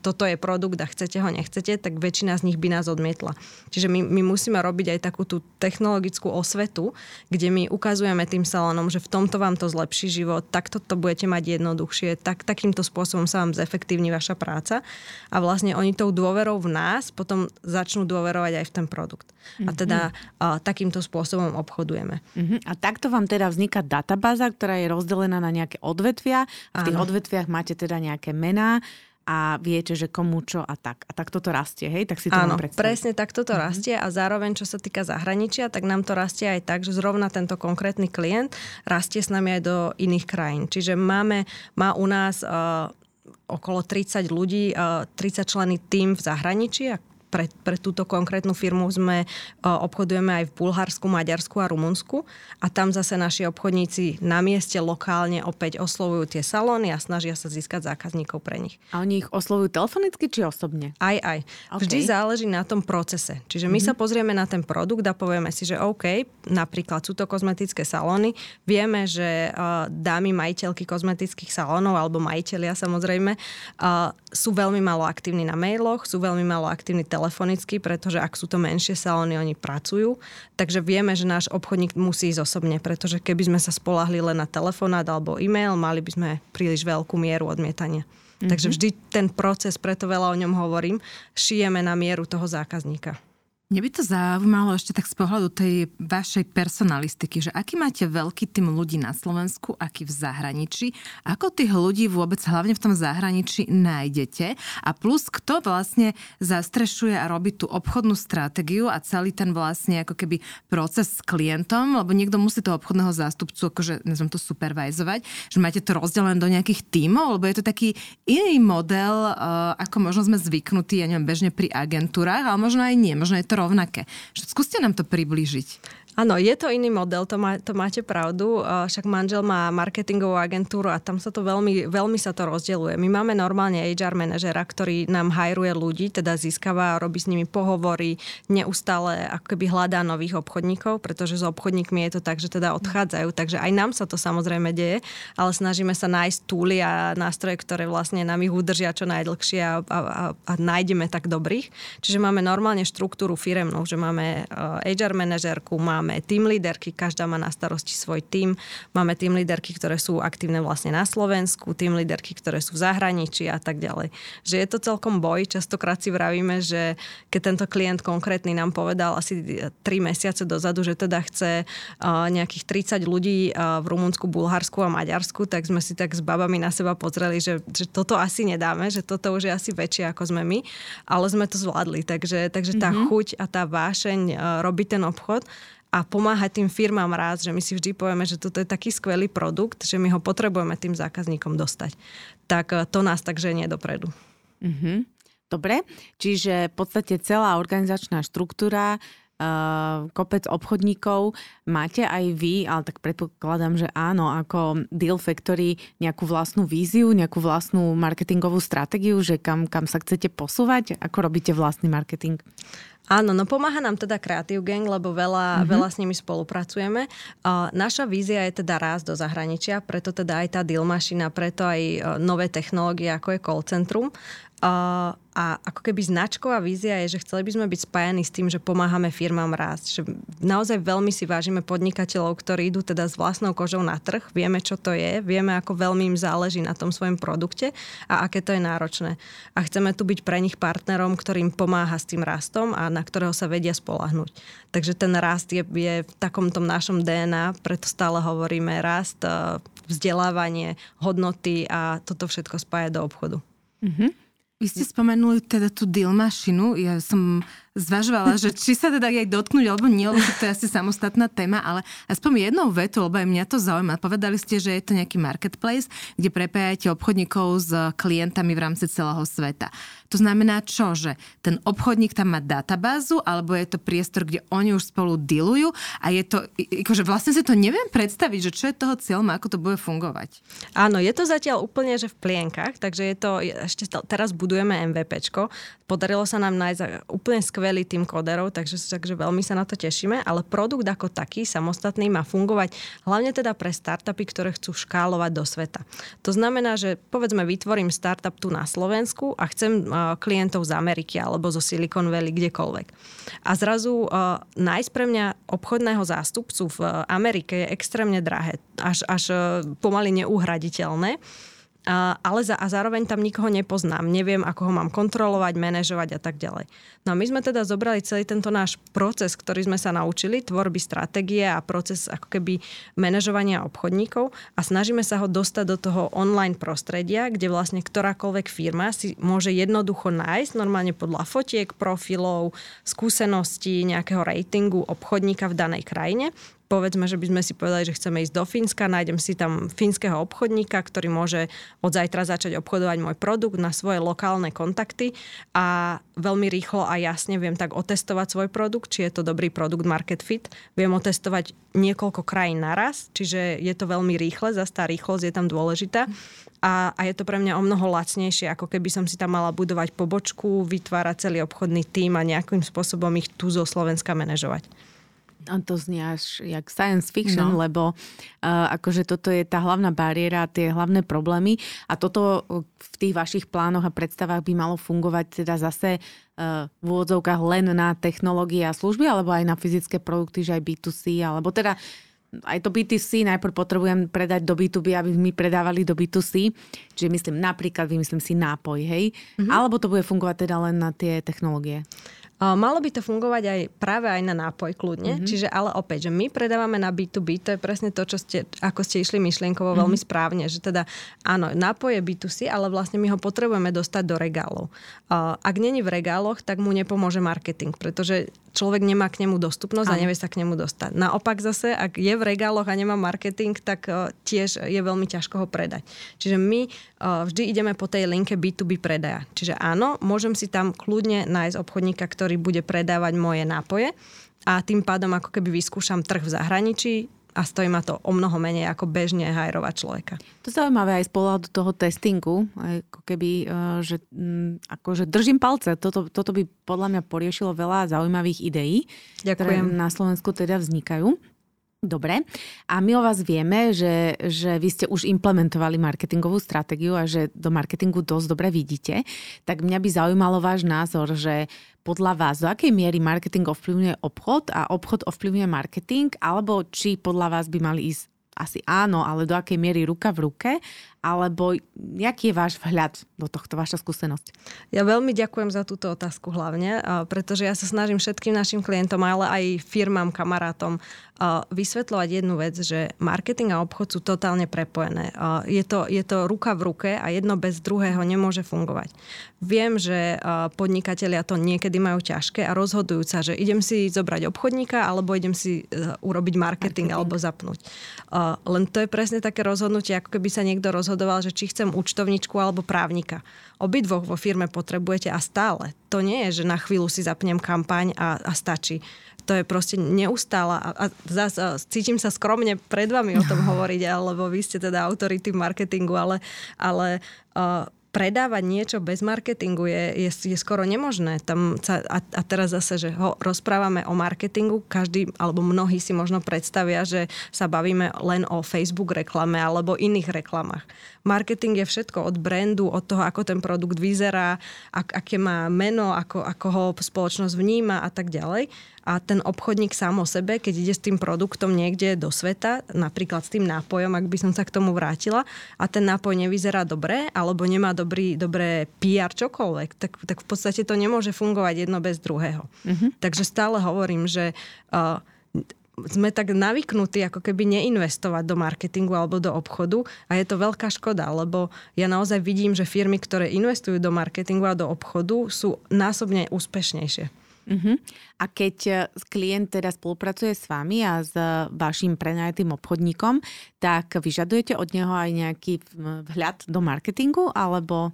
toto je produkt a chcete ho, nechcete, tak väčšina z nich by nás odmietla. Čiže my musíme robiť aj takú tú technologickú osvetu, kde my ukazujeme tým salónom, že v tomto vám to zlepší život, takto to budete mať jednoduchšie, takýmto spôsobom sa vám zefektívni vaša práca a vlastne oni tou dôverou v nás potom začnú dôverovať aj v ten produkt. A teda takýmto spôsobom obchodujeme. A takto vám teda vzniká databáza, ktorá je rozdelená na nejaké odvetvia. A v tých odvetviach máte teda nejaké mená a viete, že komu čo a tak. A tak toto rastie, hej? Tak si to mám predstaviť. Áno, presne tak toto rastie a zároveň, čo sa týka zahraničia, tak nám to rastie aj tak, že zrovna tento konkrétny klient rastie s nami aj do iných krajín. Čiže má u nás okolo 30 ľudí, 30 členy tím v zahraničí a pre túto konkrétnu firmu sme obchodujeme aj v Bulharsku, Maďarsku a Rumunsku a tam zase naši obchodníci na mieste lokálne opäť oslovujú tie salóny a snažia sa získať zákazníkov pre nich. A oni ich oslovujú telefonicky či osobne? Aj. Okay. Vždy záleží na tom procese. Čiže my sa pozrieme na ten produkt a povieme si, že OK, napríklad sú to kozmetické salóny, vieme, že dámy majiteľky kozmetických salónov alebo majiteľia samozrejme sú veľmi málo aktívni na mailoch, sú veľmi málo aktívni telefonicky, pretože ak sú to menšie salóny, oni pracujú. Takže vieme, že náš obchodník musí ísť osobne, pretože keby sme sa spoľahli len na telefonát alebo e-mail, mali by sme príliš veľkú mieru odmietania. Takže vždy ten proces, preto veľa o ňom hovorím, šijeme na mieru toho zákazníka. Mne by to zaujímalo ešte tak z pohľadu tej vašej personalistiky, že aký máte veľký tím ľudí na Slovensku, aký v zahraničí, ako tých ľudí vôbec hlavne v tom zahraničí nájdete a plus kto vlastne zastrešuje a robí tú obchodnú stratégiu a celý ten vlastne ako keby proces s klientom, lebo niekto musí toho obchodného zástupcu akože nazvem to supervizovať, že máte to rozdelené do nejakých tímov, lebo je to taký iný model, ako možno sme zvyknutí, ja neviem, bežne pri agentúrách, ale možno aj nie, možno je to rovnaké. Skúste nám to priblížiť. Áno, je to iný model, to máte pravdu. Však manžel má marketingovú agentúru a tam sa to veľmi sa to rozdeľuje. My máme normálne HR manažera, ktorý nám hajruje ľudí, teda získava, robí s nimi pohovory, neustále akoby hľadá nových obchodníkov, pretože s obchodníkmi je to tak, že teda odchádzajú. Takže aj nám sa to samozrejme deje, ale snažíme sa nájsť túly a nástroje, ktoré vlastne nám ich udržia čo najdlhšie a nájdeme tak dobrých. Čiže máme normálne štruktúru firemnú, že máme HR manažerku, máme máme team líderky, každá má na starosti svoj tím. Máme team líderky, ktoré sú aktívne vlastne na Slovensku, team líderky, ktoré sú v zahraničí a tak ďalej. Že je to celkom boj. Častokrát si vravíme, že keď tento klient konkrétny nám povedal asi 3 mesiace dozadu, že teda chce nejakých 30 ľudí v Rumunsku, Bulharsku a Maďarsku, tak sme si tak s babami na seba pozreli, že toto asi nedáme, že toto už je asi väčšie ako sme my, ale sme to zvládli. Takže tá chuť a tá vášeň robiť ten obchod a pomáhať tým firmám rád, že my si vždy povieme, že toto je taký skvelý produkt, že my ho potrebujeme tým zákazníkom dostať. Tak to nás tak ženie dopredu. Mm-hmm. Dobre, čiže v podstate celá organizačná štruktúra, kopec obchodníkov, máte aj vy, ale tak predpokladám, že áno, ako Deal Factory nejakú vlastnú víziu, nejakú vlastnú marketingovú stratégiu, že kam sa chcete posúvať, ako robíte vlastný marketing? Áno, no pomáha nám teda Creative Gang, lebo veľa s nimi spolupracujeme. Naša vízia je teda rásť do zahraničia, preto teda aj tá Deal Machine, preto aj nové technológie, ako je call centrum. A ako keby značková vízia je, že chceli by sme byť spájani s tým, že pomáhame firmám rásť. Že naozaj veľmi si vážime podnikateľov, ktorí idú teda s vlastnou kožou na trh, vieme, čo to je, vieme, ako veľmi im záleží na tom svojom produkte a aké to je náročné. A chceme tu byť pre nich partnerom, ktorým pomáha s tým rastom a na ktorého sa vedia spoľahnúť. Takže ten rast je v takomto našom DNA, preto stále hovoríme rast, vzdelávanie, hodnoty a toto všetko spája do obchodu. Mhm. Vy ste spomenuli teda tú Deal Machine. Ja som zvažovala, že či sa teda jej dotknúť alebo nie, lebo to je asi samostatná téma, ale aspoň jednou vetu, lebo aj mňa to zaujíma. Povedali ste, že je to nejaký marketplace, kde prepájate obchodníkov s klientami v rámci celého sveta. To znamená čo? Že ten obchodník tam má databázu, alebo je to priestor, kde oni už spolu dealujú a je to, akože vlastne si to neviem predstaviť, že čo je toho cieľom, ako to bude fungovať. Áno, je to zatiaľ úplne, že v plienkach, takže je to, ešte teraz budujeme MVPčko. Podarilo sa nám nájsť úplne veľký tým kóderov, takže veľmi sa na to tešíme, ale produkt ako taký samostatný má fungovať hlavne teda pre startupy, ktoré chcú škálovať do sveta. To znamená, že povedzme vytvorím startup tu na Slovensku a chcem klientov z Ameriky alebo zo Silicon Valley, kdekoľvek. A zrazu nájsť pre mňa obchodného zástupcu v Amerike je extrémne drahé, až pomaly neuhraditeľné. Ale zároveň tam nikoho nepoznám, neviem, ako ho mám kontrolovať, manažovať a tak ďalej. No a my sme teda zobrali celý tento náš proces, ktorý sme sa naučili, tvorby stratégie a proces ako keby manažovania obchodníkov a snažíme sa ho dostať do toho online prostredia, kde vlastne ktorákoľvek firma si môže jednoducho nájsť, normálne podľa fotiek, profilov, skúseností, nejakého ratingu obchodníka v danej krajine. Povedzme, že by sme si povedali, že chceme ísť do Fínska, nájdem si tam fínskeho obchodníka, ktorý môže od zajtra začať obchodovať môj produkt na svoje lokálne kontakty a veľmi rýchlo a jasne viem tak otestovať svoj produkt, či je to dobrý produkt market fit. Viem otestovať niekoľko krajín naraz, čiže je to veľmi rýchle, zase tá rýchlosť je tam dôležitá. A je to pre mňa omnoho lacnejšie, ako keby som si tam mala budovať pobočku, vytvárať celý obchodný tím a nejakým spôsobom ich tu zo Slovenska manažovať. A to znie až jak science fiction, no. Lebo akože toto je tá hlavná bariéra, tie hlavné problémy a toto v tých vašich plánoch a predstavách by malo fungovať teda zase v úvodzovkách len na technológie a služby alebo aj na fyzické produkty, že aj B2C, alebo teda aj to B2C najprv potrebujem predať do B2B, aby mi predávali do B2C. Čiže myslím napríklad, vymyslím si nápoj, hej? Mm-hmm. Alebo to bude fungovať teda len na tie technológie. Malo by to fungovať aj práve aj na nápoj kľudne, mm-hmm. Čiže ale opäť, že my predávame na B2B, to je presne to, ako ste išli myšlienkovo veľmi správne, že teda áno, nápoj je B2C, ale vlastne my ho potrebujeme dostať do regálov. Ak nie je v regáloch, tak mu nepomôže marketing, pretože človek nemá k nemu dostupnosť a nevie sa k nemu dostať. Naopak zase, ak je v regáloch a nemá marketing, tak tiež je veľmi ťažko ho predať. Čiže my vždy ideme po tej linke B2B predaja. Čiže áno, môžem si tam kľudne nájsť obchodníka, ktorý bude predávať moje nápoje a tým pádom ako keby vyskúšam trh v zahraničí a stojí ma to o mnoho menej ako bežne hajrovať človeka. To je zaujímavé aj z pohľadu toho testingu, ako keby, že akože držím palce. Toto by podľa mňa poriešilo veľa zaujímavých ideí, ktoré na Slovensku teda vznikajú. Dobre. A my o vás vieme, že vy ste už implementovali marketingovú stratégiu a že do marketingu dosť dobre vidíte. Tak mňa by zaujímalo váš názor, že podľa vás, do akej miery marketing ovplyvňuje obchod a obchod ovplyvňuje marketing, alebo či podľa vás by mali ísť asi áno, ale do akej miery ruka v ruke, alebo aký je váš vhľad do tohto, vaša skúsenosť? Ja veľmi ďakujem za túto otázku hlavne, pretože ja sa snažím všetkým našim klientom, ale aj firmám, kamarátom vysvetľovať jednu vec, že marketing a obchod sú totálne prepojené. Je to ruka v ruke a jedno bez druhého nemôže fungovať. Viem, že podnikatelia to niekedy majú ťažké a rozhodujú sa, že idem si zobrať obchodníka alebo idem si urobiť marketing. Alebo zapnúť. Len to je presne také rozhodnutie, ako keby sa niekto rozhodoval, že či chcem účtovničku alebo právnika. Obidvoch vo firme potrebujete a stále. To nie je, že na chvíľu si zapnem kampaň a stačí. To je proste neustála a zase cítim sa skromne pred vami o tom hovoriť, lebo vy ste teda autority v marketingu, ale predávať niečo bez marketingu je skoro nemožné. A teraz zase, že ho rozprávame o marketingu, každý alebo mnohí si možno predstavia, že sa bavíme len o Facebook reklame alebo iných reklamách. Marketing je všetko od brandu, od toho, ako ten produkt vyzerá, aké má meno, ako ho spoločnosť vníma a tak ďalej. A ten obchodník sám o sebe, keď ide s tým produktom niekde do sveta, napríklad s tým nápojom, ak by som sa k tomu vrátila, a ten nápoj nevyzerá dobre, alebo nemá dobré PR čokoľvek, tak v podstate to nemôže fungovať jedno bez druhého. Mm-hmm. Takže stále hovorím, že sme tak navyknutí ako keby neinvestovať do marketingu alebo do obchodu a je to veľká škoda, lebo ja naozaj vidím, že firmy, ktoré investujú do marketingu a do obchodu, sú násobne úspešnejšie. Uh-huh. A keď klient teda spolupracuje s vami a s vašim prenajatým obchodníkom, tak vyžadujete od neho aj nejaký vhľad do marketingu, alebo...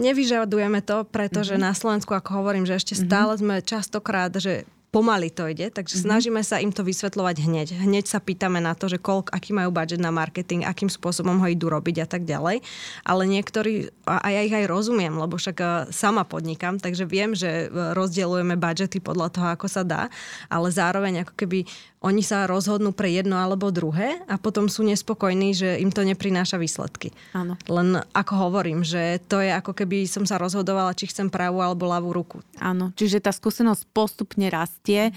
Nevyžadujeme to, pretože na Slovensku, ako hovorím, že ešte stále sme častokrát, že pomaly to ide, takže snažíme sa im to vysvetľovať hneď. Hneď sa pýtame na to, že aký majú budget na marketing, akým spôsobom ho idú robiť a tak ďalej. Ale niektorí, a ja ich aj rozumiem, lebo však sama podnikám, takže viem, že rozdielujeme budžety podľa toho, ako sa dá, ale zároveň ako keby oni sa rozhodnú pre jedno alebo druhé a potom sú nespokojní, že im to neprináša výsledky. Áno. Len ako hovorím, že to je ako keby som sa rozhodovala, či chcem pravú alebo ľavú ruku. Áno, čiže tá skúsenosť postupne rastie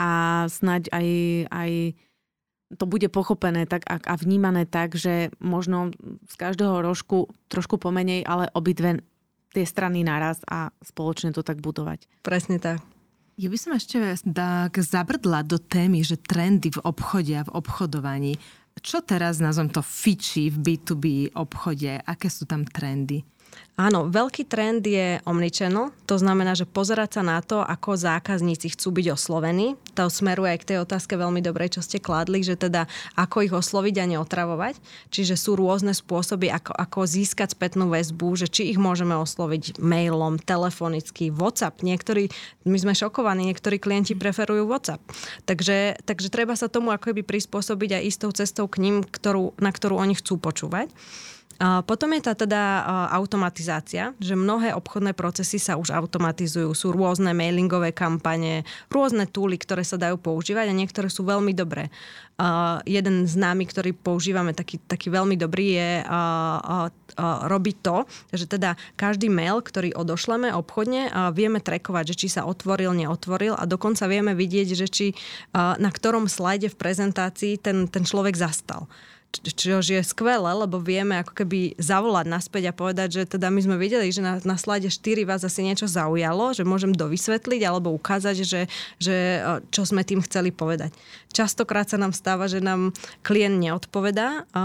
a snáď aj to bude pochopené tak a vnímané tak, že možno z každého rožku trošku pomenej, ale obidve tie strany naraz a spoločne to tak budovať. Presne tak. Ja by som ešte tak zabrdla do témy, že trendy v obchode a v obchodovaní. Čo teraz nazvem to fičí v B2B obchode? Aké sú tam trendy? Áno, veľký trend je omnichannel, to znamená, že pozerať sa na to, ako zákazníci chcú byť oslovení. To smeruje aj k tej otázke veľmi dobrej, čo ste kládli, že teda ako ich osloviť a neotravovať. Čiže sú rôzne spôsoby, ako získať spätnú väzbu, že či ich môžeme osloviť mailom, telefonicky, WhatsApp. My sme šokovaní, niektorí klienti preferujú WhatsApp. Takže treba sa tomu ako keby prispôsobiť aj istou cestou k ním, na ktorú oni chcú počúvať. Potom je tá teda automatizácia, že mnohé obchodné procesy sa už automatizujú. Sú rôzne mailingové kampane, rôzne túly, ktoré sa dajú používať a niektoré sú veľmi dobré. Jeden známy, ktorý používame, taký veľmi dobrý je robiť to, že teda každý mail, ktorý odošleme obchodne, vieme trackovať, že či sa otvoril, neotvoril a dokonca vieme vidieť, že či na ktorom slajde v prezentácii ten človek zastal. Čo je skvelé, lebo vieme ako keby zavolať naspäť a povedať, že teda my sme videli, že na slajde 4 vás asi niečo zaujalo, že môžem dovysvetliť alebo ukázať, že čo sme tým chceli povedať. Častokrát sa nám stáva, že nám klient neodpovedá a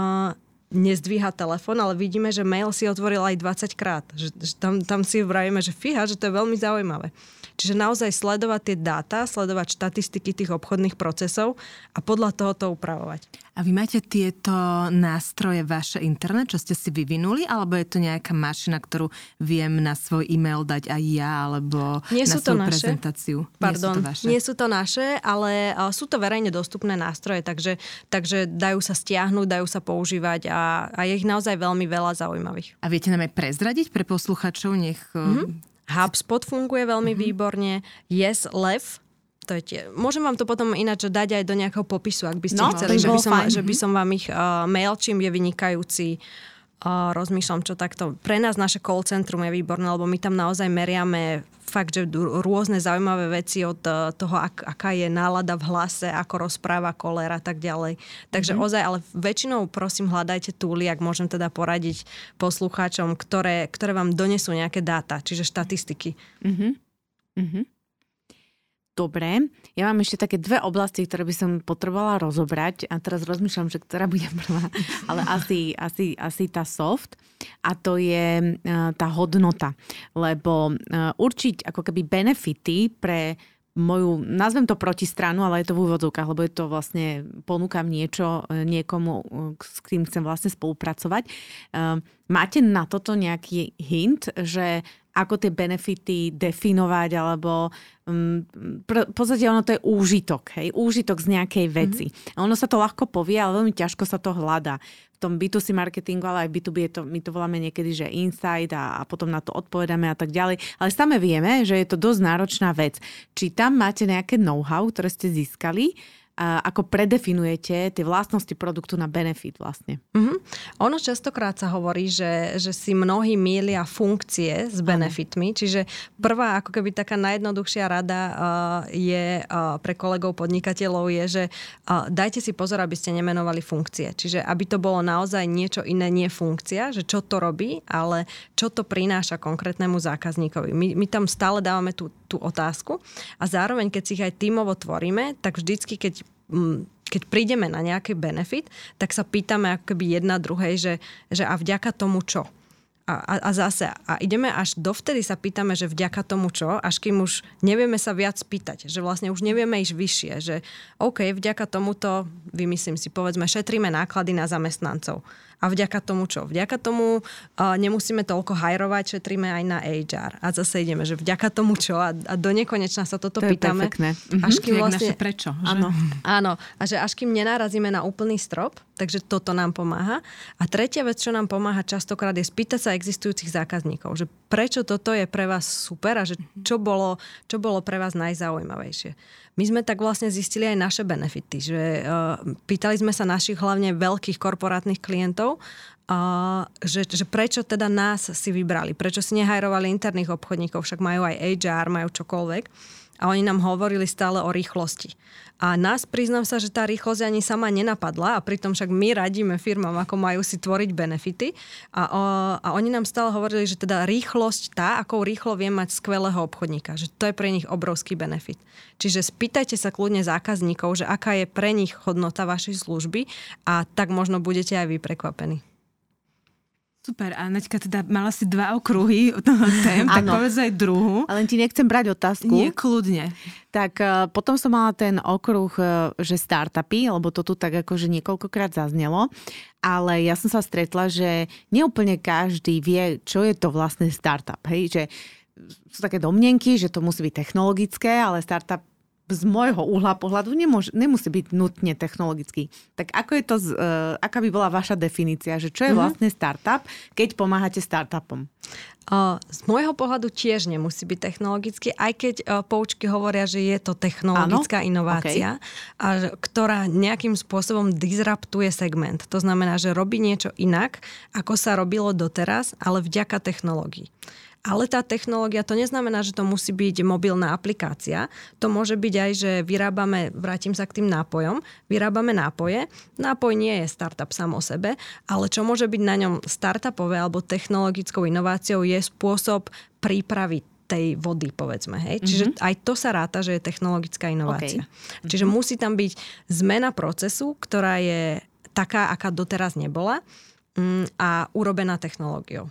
nezdvíha telefon, ale vidíme, že mail si otvoril aj 20 krát. Že tam si vravíme, že fíha, že to je veľmi zaujímavé. Čiže naozaj sledovať tie dáta, sledovať štatistiky tých obchodných procesov a podľa toho to upravovať. A vy máte tieto nástroje vaše interné, čo ste si vyvinuli, alebo je to nejaká mašina, ktorú viem na svoj e-mail dať aj ja, alebo nie na svoju prezentáciu? Pardon, nie sú to naše, ale sú to verejne dostupné nástroje, takže dajú sa stiahnuť, dajú sa používať a je ich naozaj veľmi veľa zaujímavých. A viete nám aj prezradiť pre posluchačov? HubSpot funguje veľmi výborne, YesLev, To je tie. Môžem vám to potom ináč dať aj do nejakého popisu, ak by ste chceli, že by som vám ich mail, čím je vynikajúci. Rozmýšľam, čo takto. Pre nás naše call centrum je výborné, lebo my tam naozaj meriame fakt, že rôzne zaujímavé veci od toho, aká je nálada v hlase, ako rozpráva, kolera a tak ďalej. Takže ozaj, ale väčšinou prosím hľadajte túly, ak môžem teda poradiť poslucháčom, ktoré vám donesú nejaké dáta, čiže štatistiky. Dobre, ja mám ešte také dve oblasti, ktoré by som potrebovala rozobrať a teraz rozmýšľam, že ktorá bude prvá, ale asi tá soft a to je tá hodnota, lebo určiť ako keby benefity pre moju, nazvem to protistranu, ale je to v úvodzovkách, lebo je to vlastne, ponúkam niečo niekomu, s kým chcem vlastne spolupracovať. Máte na toto nejaký hint, že ako tie benefity definovať, alebo v podstate ono to je úžitok, hej? Úžitok z nejakej veci. A ono sa to ľahko povie, ale veľmi ťažko sa to hľadá. V tom B2C marketingu, ale aj B2B, my to voláme niekedy, že insight a potom na to odpovedáme a tak ďalej. Ale same vieme, že je to dosť náročná vec. Či tam máte nejaké know-how, ktoré ste získali, ako predefinujete tie vlastnosti produktu na benefit vlastne. Ono častokrát sa hovorí, že si mnohí mýlia funkcie s benefitmi, čiže prvá ako keby taká najjednoduchšia rada je pre kolegov podnikateľov je, že dajte si pozor, aby ste nemenovali funkcie, čiže aby to bolo naozaj niečo iné, nie funkcia, že čo to robí, ale čo to prináša konkrétnemu zákazníkovi. My tam stále dávame tú otázku a zároveň, keď si ich aj tímovo tvoríme, tak vždycky, keď prídeme na nejaký benefit, tak sa pýtame ako keby jedna druhej, že a vďaka tomu čo? A zase, a ideme až dovtedy sa pýtame, že vďaka tomu čo, až kým už nevieme sa viac pýtať, že vlastne už nevieme ísť vyššie, že OK, vďaka tomuto, vymyslím si, povedzme, šetríme náklady na zamestnancov. A vďaka tomu čo? Vďaka tomu nemusíme toľko hajrovať, šetríme aj na HR. A zase ideme, že vďaka tomu čo a do nekonečna sa toto pýtame. To je perfektné. Až kým vlastne... prečo. Áno. Áno. A že až kým nenarazíme na úplný strop, takže toto nám pomáha. A tretia vec, čo nám pomáha častokrát, je spýtať sa existujúcich zákazníkov, že prečo toto je pre vás super a že čo bolo pre vás najzaujímavejšie. My sme tak vlastne zistili aj naše benefity, že pýtali sme sa našich hlavne veľkých korporátnych klientov, že prečo teda nás si vybrali, prečo si nehajrovali interných obchodníkov, však majú aj HR, majú čokoľvek. A oni nám hovorili stále o rýchlosti. A nás, priznám sa, že tá rýchlosť ani sama nenapadla a pritom však my radíme firmám, ako majú si tvoriť benefity. A oni nám stále hovorili, že teda rýchlosť tá, akou rýchlo vie mať skvelého obchodníka. Že to je pre nich obrovský benefit. Čiže spýtajte sa kľudne zákazníkov, že aká je pre nich hodnota vašej služby a tak možno budete aj vy prekvapení. Super, a Naďka, teda mala si dva okruhy od toho tém, tak povedz aj druhú. Ale ti nechcem brať otázku. Nie, kľudne. Tak potom som mala ten okruh, že startupy, lebo to tu tak akože niekoľkokrát zaznelo, ale ja som sa stretla, že neúplne každý vie, čo je to vlastne startup, hej, že sú také domnenky, že to musí byť technologické, ale startup z môjho uhla pohľadu nemusí byť nutne technologický. Tak ako je to, aká by bola vaša definícia, že čo je vlastne startup, keď pomáhate startupom? Z môjho pohľadu tiež nemusí byť technologický, aj keď poučky hovoria, že je to technologická inovácia, ktorá nejakým spôsobom disruptuje segment. To znamená, že robí niečo inak, ako sa robilo doteraz, ale vďaka technológii. Ale tá technológia, to neznamená, že to musí byť mobilná aplikácia. To môže byť aj, že vyrábame, vrátim sa k tým nápojom, vyrábame nápoje. Nápoj nie je startup sám o sebe, ale čo môže byť na ňom startupové alebo technologickou inováciou je spôsob prípravy tej vody, povedzme. Hej? Čiže aj to sa ráta, že je technologická inovácia. Okay. Čiže musí tam byť zmena procesu, ktorá je taká, aká doteraz nebola a urobená technológiou.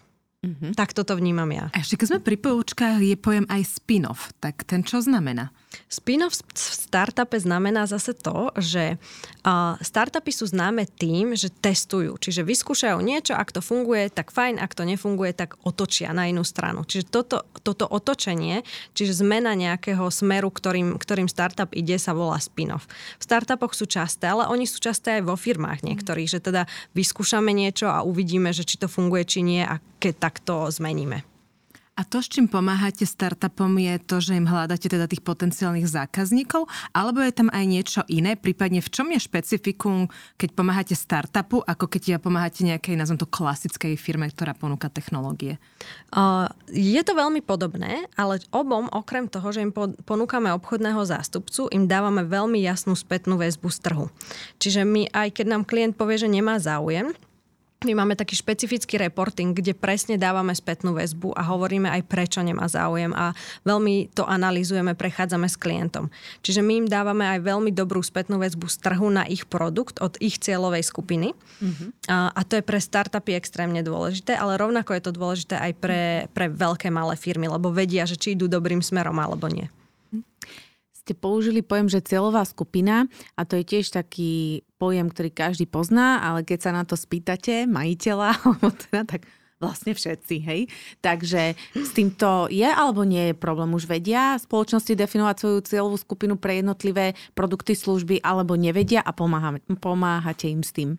Tak toto vnímam ja. A ešte keď sme pri poučkách, je pojem aj spin-off. Tak ten čo znamená? Spin-off v startupe znamená zase to, že startupy sú známe tým, že testujú. Čiže vyskúšajú niečo, ak to funguje, tak fajn, ak to nefunguje, tak otočia na inú stranu. Čiže toto otočenie, čiže zmena nejakého smeru, ktorým startup ide, sa volá spin-off. V startupoch sú časté, ale oni sú časté aj vo firmách niektorých, že teda vyskúšame niečo a uvidíme, že či to funguje, či nie a keď tak to zmeníme. A to, s čím pomáhate startupom, je to, že im hľadáte teda tých potenciálnych zákazníkov, alebo je tam aj niečo iné? Prípadne v čom je špecifikum, keď pomáhate startupu, ako keď pomáhate nejakej, nazvem to, klasickej firme, ktorá ponúka technológie? Je to veľmi podobné, ale obom, okrem toho, že im ponúkame obchodného zástupcu, im dávame veľmi jasnú spätnú väzbu z trhu. Čiže my, aj keď nám klient povie, že nemá záujem, my máme taký špecifický reporting, kde presne dávame spätnú väzbu a hovoríme aj prečo nemá záujem a veľmi to analyzujeme, prechádzame s klientom. Čiže my im dávame aj veľmi dobrú spätnú väzbu z trhu na ich produkt od ich cieľovej skupiny. Mm-hmm. A to je pre startupy extrémne dôležité, ale rovnako je to dôležité aj pre veľké malé firmy, lebo vedia, že či idú dobrým smerom alebo nie. Ste použili pojem, že cieľová skupina, a to je tiež taký pojem, ktorý každý pozná, ale keď sa na to spýtate majiteľa, tak vlastne všetci, hej? Takže s týmto je alebo nie je problém? Už vedia spoločnosti definovať svoju cieľovú skupinu pre jednotlivé produkty, služby, alebo nevedia a pomáhate im s tým?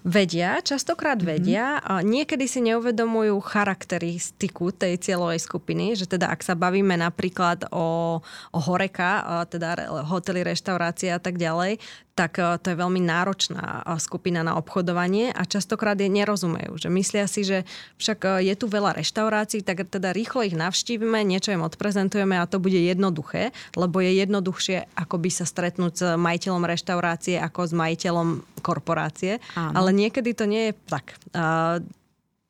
Vedia, častokrát vedia, niekedy si neuvedomujú charakteristiku tej cieľovej skupiny, že teda ak sa bavíme napríklad o Horeca, teda hotely, reštaurácie a tak ďalej, tak to je veľmi náročná skupina na obchodovanie a častokrát je nerozumejú, že myslia si, že však je tu veľa reštaurácií, tak teda rýchlo ich navštívime, niečo im odprezentujeme a to bude jednoduché, lebo je jednoduchšie akoby sa stretnúť s majiteľom reštaurácie ako s majiteľom korporácie, áno. Ale niekedy to nie je tak.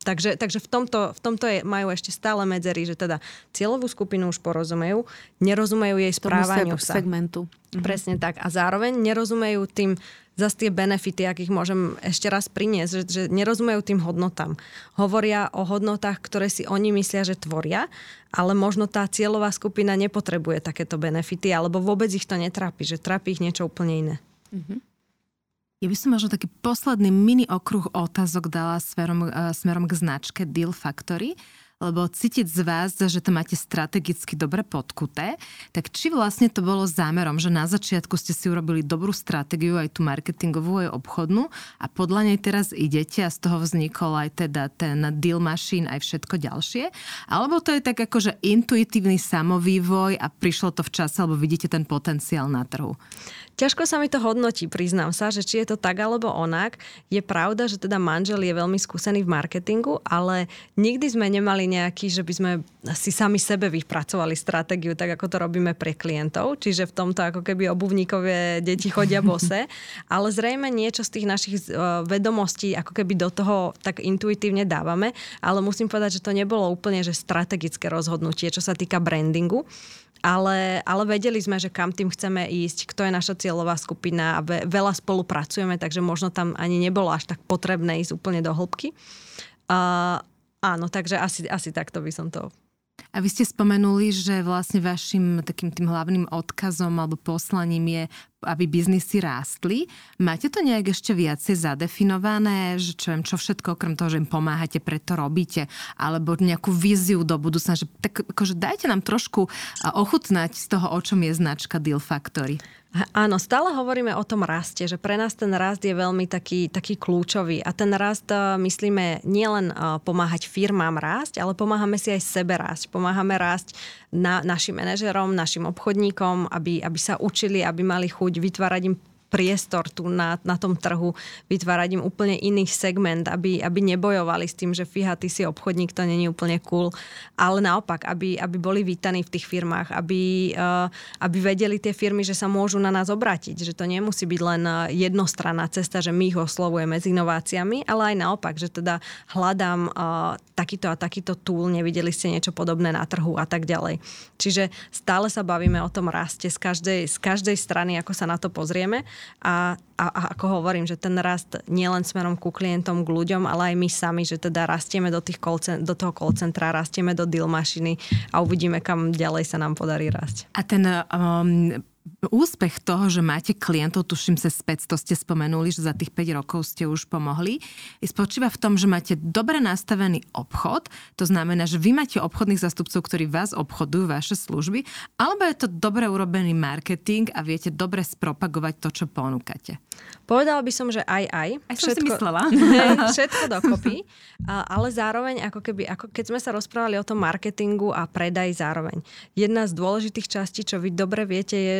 Takže v tomto majú ešte stále medzery, že teda cieľovú skupinu už porozumejú, nerozumejú jej správaniu sa. Segmentu. Presne tak. A zároveň nerozumejú tým zase tie benefity, akých môžem ešte raz priniesť, že nerozumejú tým hodnotám. Hovoria o hodnotách, ktoré si oni myslia, že tvoria, ale možno tá cieľová skupina nepotrebuje takéto benefity, alebo vôbec ich to netrápi, že trápi ich niečo úplne iné. Mhm. Ja by som možno taký posledný mini okruh otázok dala smerom k značke Deal Factory, lebo cítiť z vás, že to máte strategicky dobre podkuté, tak či vlastne to bolo zámerom, že na začiatku ste si urobili dobrú stratégiu, aj tú marketingovú, aj obchodnú a podľa nej teraz idete a z toho vznikol aj teda ten Deal Machine, aj všetko ďalšie? Alebo to je tak akože intuitívny samovývoj a prišlo to v čase, alebo vidíte ten potenciál na trhu? Ťažko sa mi to hodnotí, priznám sa, že či je to tak alebo onak. Je pravda, že teda manžel je veľmi skúsený v marketingu, ale nikdy sme nemali nejaký, že by sme si sami sebe vypracovali stratégiu, tak ako to robíme pre klientov. Čiže v tomto ako keby obuvníkové deti chodia bose. Ale zrejme niečo z tých našich vedomostí ako keby do toho tak intuitívne dávame. Ale musím povedať, že to nebolo úplne že strategické rozhodnutie, čo sa týka brandingu. Ale vedeli sme, že kam tým chceme ísť, kto je naša cieľová skupina a veľa spolupracujeme, takže možno tam ani nebolo až tak potrebné ísť úplne do hĺbky. Áno, takže asi takto by som to... A vy ste spomenuli, že vlastne vašim takým tým hlavným odkazom alebo poslaním je, aby biznisy rástli. Máte to nejak ešte viacej zadefinované, že čo všetko, okrem toho, že im pomáhate, preto robíte, alebo nejakú víziu do budúcna, že tak akože dajte nám trošku ochutnať z toho, o čom je značka Deal Factory. Áno, stále hovoríme o tom raste, že pre nás ten rast je veľmi taký kľúčový a ten rast myslíme nielen pomáhať firmám rásť, ale pomáhame si aj sebe rásť. Pomáhame rásť našim manažerom, našim obchodníkom, aby sa učili, aby mali chuť, vytvárať im priestor tu na tom trhu, vytvárať im úplne iný segment, aby nebojovali s tým, že fíha, ty si obchodník, to není úplne cool, ale naopak, aby boli vítaní v tých firmách, aby vedeli tie firmy, že sa môžu na nás obrátiť, že to nemusí byť len jednostranná cesta, že my ich oslovujeme s inováciami, ale aj naopak, že teda hľadám takýto a takýto tool, nevideli ste niečo podobné na trhu a tak ďalej. Čiže stále sa bavíme o tom raste z každej strany, ako sa na to pozrieme. A ako hovorím, že ten rast nie len smerom ku klientom, k ľuďom, ale aj my sami, že teda rastieme do toho call centra, rastieme do Deal Machiny a uvidíme, kam ďalej sa nám podarí rásť. A ten úspech toho, že máte klientov, tuším sa z 500, ste spomenuli, že za tých 5 rokov ste už pomohli, spočíva v tom, že máte dobre nastavený obchod, to znamená, že vy máte obchodných zástupcov, ktorí vás obchodujú, vaše služby, alebo je to dobre urobený marketing a viete dobre spropagovať to, čo ponúkate? Povedala by som, že aj. Aj som si myslela. Všetko dokopy, ale zároveň ako keď sme sa rozprávali o tom marketingu a predaj zároveň. Jedna z dôležitých častí, čo vy dobre viete, je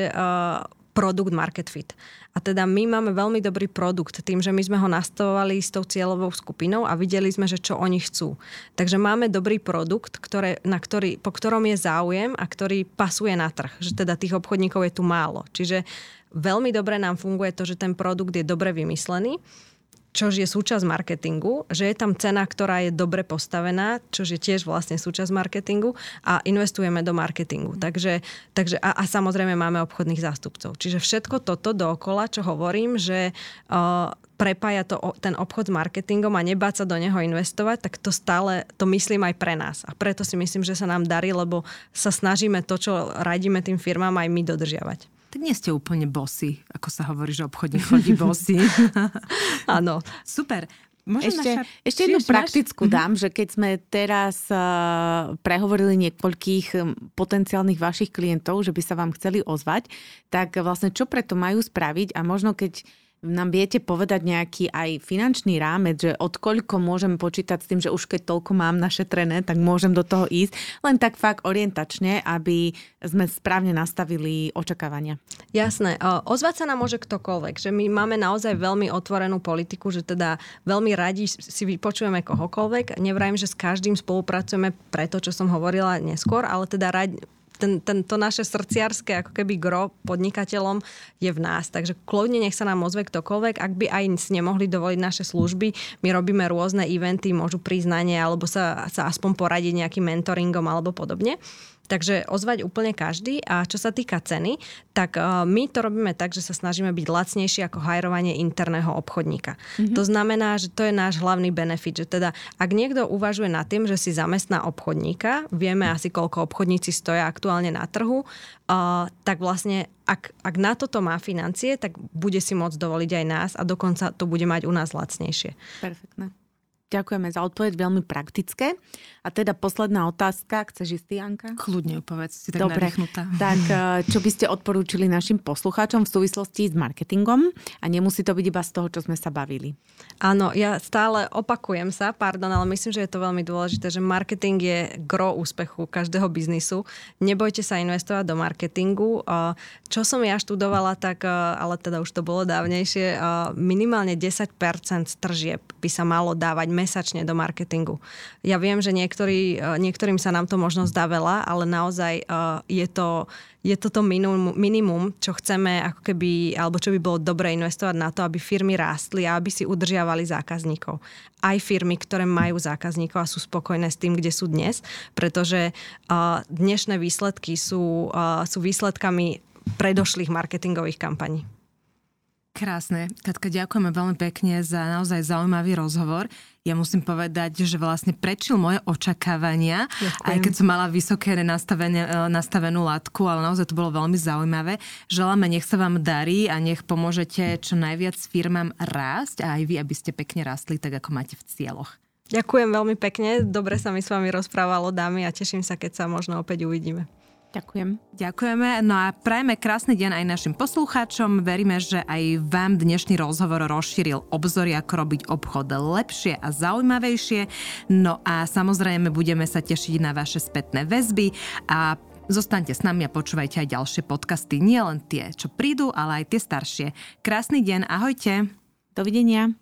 produkt market fit. A teda my máme veľmi dobrý produkt tým, že my sme ho nastavovali s tou cieľovou skupinou a videli sme, že čo oni chcú. Takže máme dobrý produkt, po ktorom je záujem a ktorý pasuje na trh. Že teda tých obchodníkov je tu málo. Čiže veľmi dobre nám funguje to, že ten produkt je dobre vymyslený, čož je súčasť marketingu, že je tam cena, ktorá je dobre postavená, čož je tiež vlastne súčasť marketingu a investujeme do marketingu. Takže samozrejme máme obchodných zástupcov. Čiže všetko toto dookola, čo hovorím, že prepája to ten obchod s marketingom a nebáť sa do neho investovať, tak to stále, to myslím aj pre nás. A preto si myslím, že sa nám darí, lebo sa snažíme to, čo radíme tým firmám, aj my dodržiavať. Tak nie ste úplne bossy, ako sa hovorí, že obchodník chodí bossy. Áno. Super. Ešte jednu praktickú dám, že keď sme teraz prehovorili niekoľkých potenciálnych vašich klientov, že by sa vám chceli ozvať, tak vlastne čo preto majú spraviť a možno keď nám viete povedať nejaký aj finančný rámec, že odkoľko môžem počítať s tým, že už keď toľko mám našetrené, tak môžem do toho ísť. Len tak fakt orientačne, aby sme správne nastavili očakávania. Jasné. Ozvať sa nám môže ktokoľvek. Že my máme naozaj veľmi otvorenú politiku, že teda veľmi radi si vypočujeme kohokoľvek. Nevrajím, že s každým spolupracujeme preto, čo som hovorila neskôr, ale teda radi... To naše srdciarské ako keby gro podnikateľom je v nás. Takže kľudne nech sa nám ozve ktokoľvek. Ak by aj si nemohli dovoliť naše služby, my robíme rôzne eventy, môžu priznanie alebo sa aspoň poradiť nejakým mentoringom alebo podobne. Takže ozvať úplne každý. A čo sa týka ceny, tak my to robíme tak, že sa snažíme byť lacnejší ako hajrovanie interného obchodníka. Mm-hmm. To znamená, že to je náš hlavný benefit. Že teda, ak niekto uvažuje nad tým, že si zamestná obchodníka, vieme asi, koľko obchodníci stoja aktuálne na trhu, tak vlastne, ak na toto má financie, tak bude si môcť dovoliť aj nás a dokonca to bude mať u nás lacnejšie. Perfektné. Ďakujeme za odpoveď, veľmi praktické. A teda posledná otázka, chceš ísť ty, Janka? Kľudne ju povedz, si tak narýchnutá. Tak čo by ste odporúčili našim poslucháčom v súvislosti s marketingom? A nemusí to byť iba z toho, čo sme sa bavili. Áno, ja stále opakujem sa, ale myslím, že je to veľmi dôležité, že marketing je gro úspechu každého biznisu. Nebojte sa investovať do marketingu. Čo som ja študovala, tak, ale teda už to bolo dávnejšie, minimálne 10% tržieb by sa malo dávať mesačne do marketingu. Ja viem, že niektorým sa nám to možno zdá veľa, ale naozaj je to minimum, čo chceme, ako keby, alebo čo by bolo dobre investovať na to, aby firmy rástli a aby si udržiavali zákazníkov. Aj firmy, ktoré majú zákazníkov a sú spokojné s tým, kde sú dnes, pretože dnešné výsledky sú výsledkami predošlých marketingových kampaní. Krásne. Katka, ďakujeme veľmi pekne za naozaj zaujímavý rozhovor. Ja musím povedať, že vlastne prečil moje očakávania, ďakujem. Aj keď som mala vysoké nastavenú látku, ale naozaj to bolo veľmi zaujímavé. Želáme, nech sa vám darí a nech pomôžete čo najviac firmám rásť a aj vy, aby ste pekne rástli, tak ako máte v cieľoch. Ďakujem veľmi pekne, dobre sa mi s vami rozprávalo, dámy, a teším sa, keď sa možno opäť uvidíme. Ďakujem. Ďakujeme. No a prajeme krásny deň aj našim poslucháčom. Veríme, že aj vám dnešný rozhovor rozšíril obzory, ako robiť obchod lepšie a zaujímavejšie. No a samozrejme budeme sa tešiť na vaše spätné väzby a zostaňte s nami a počúvajte aj ďalšie podcasty. Nie len tie, čo prídu, ale aj tie staršie. Krásny deň. Ahojte. Dovidenia.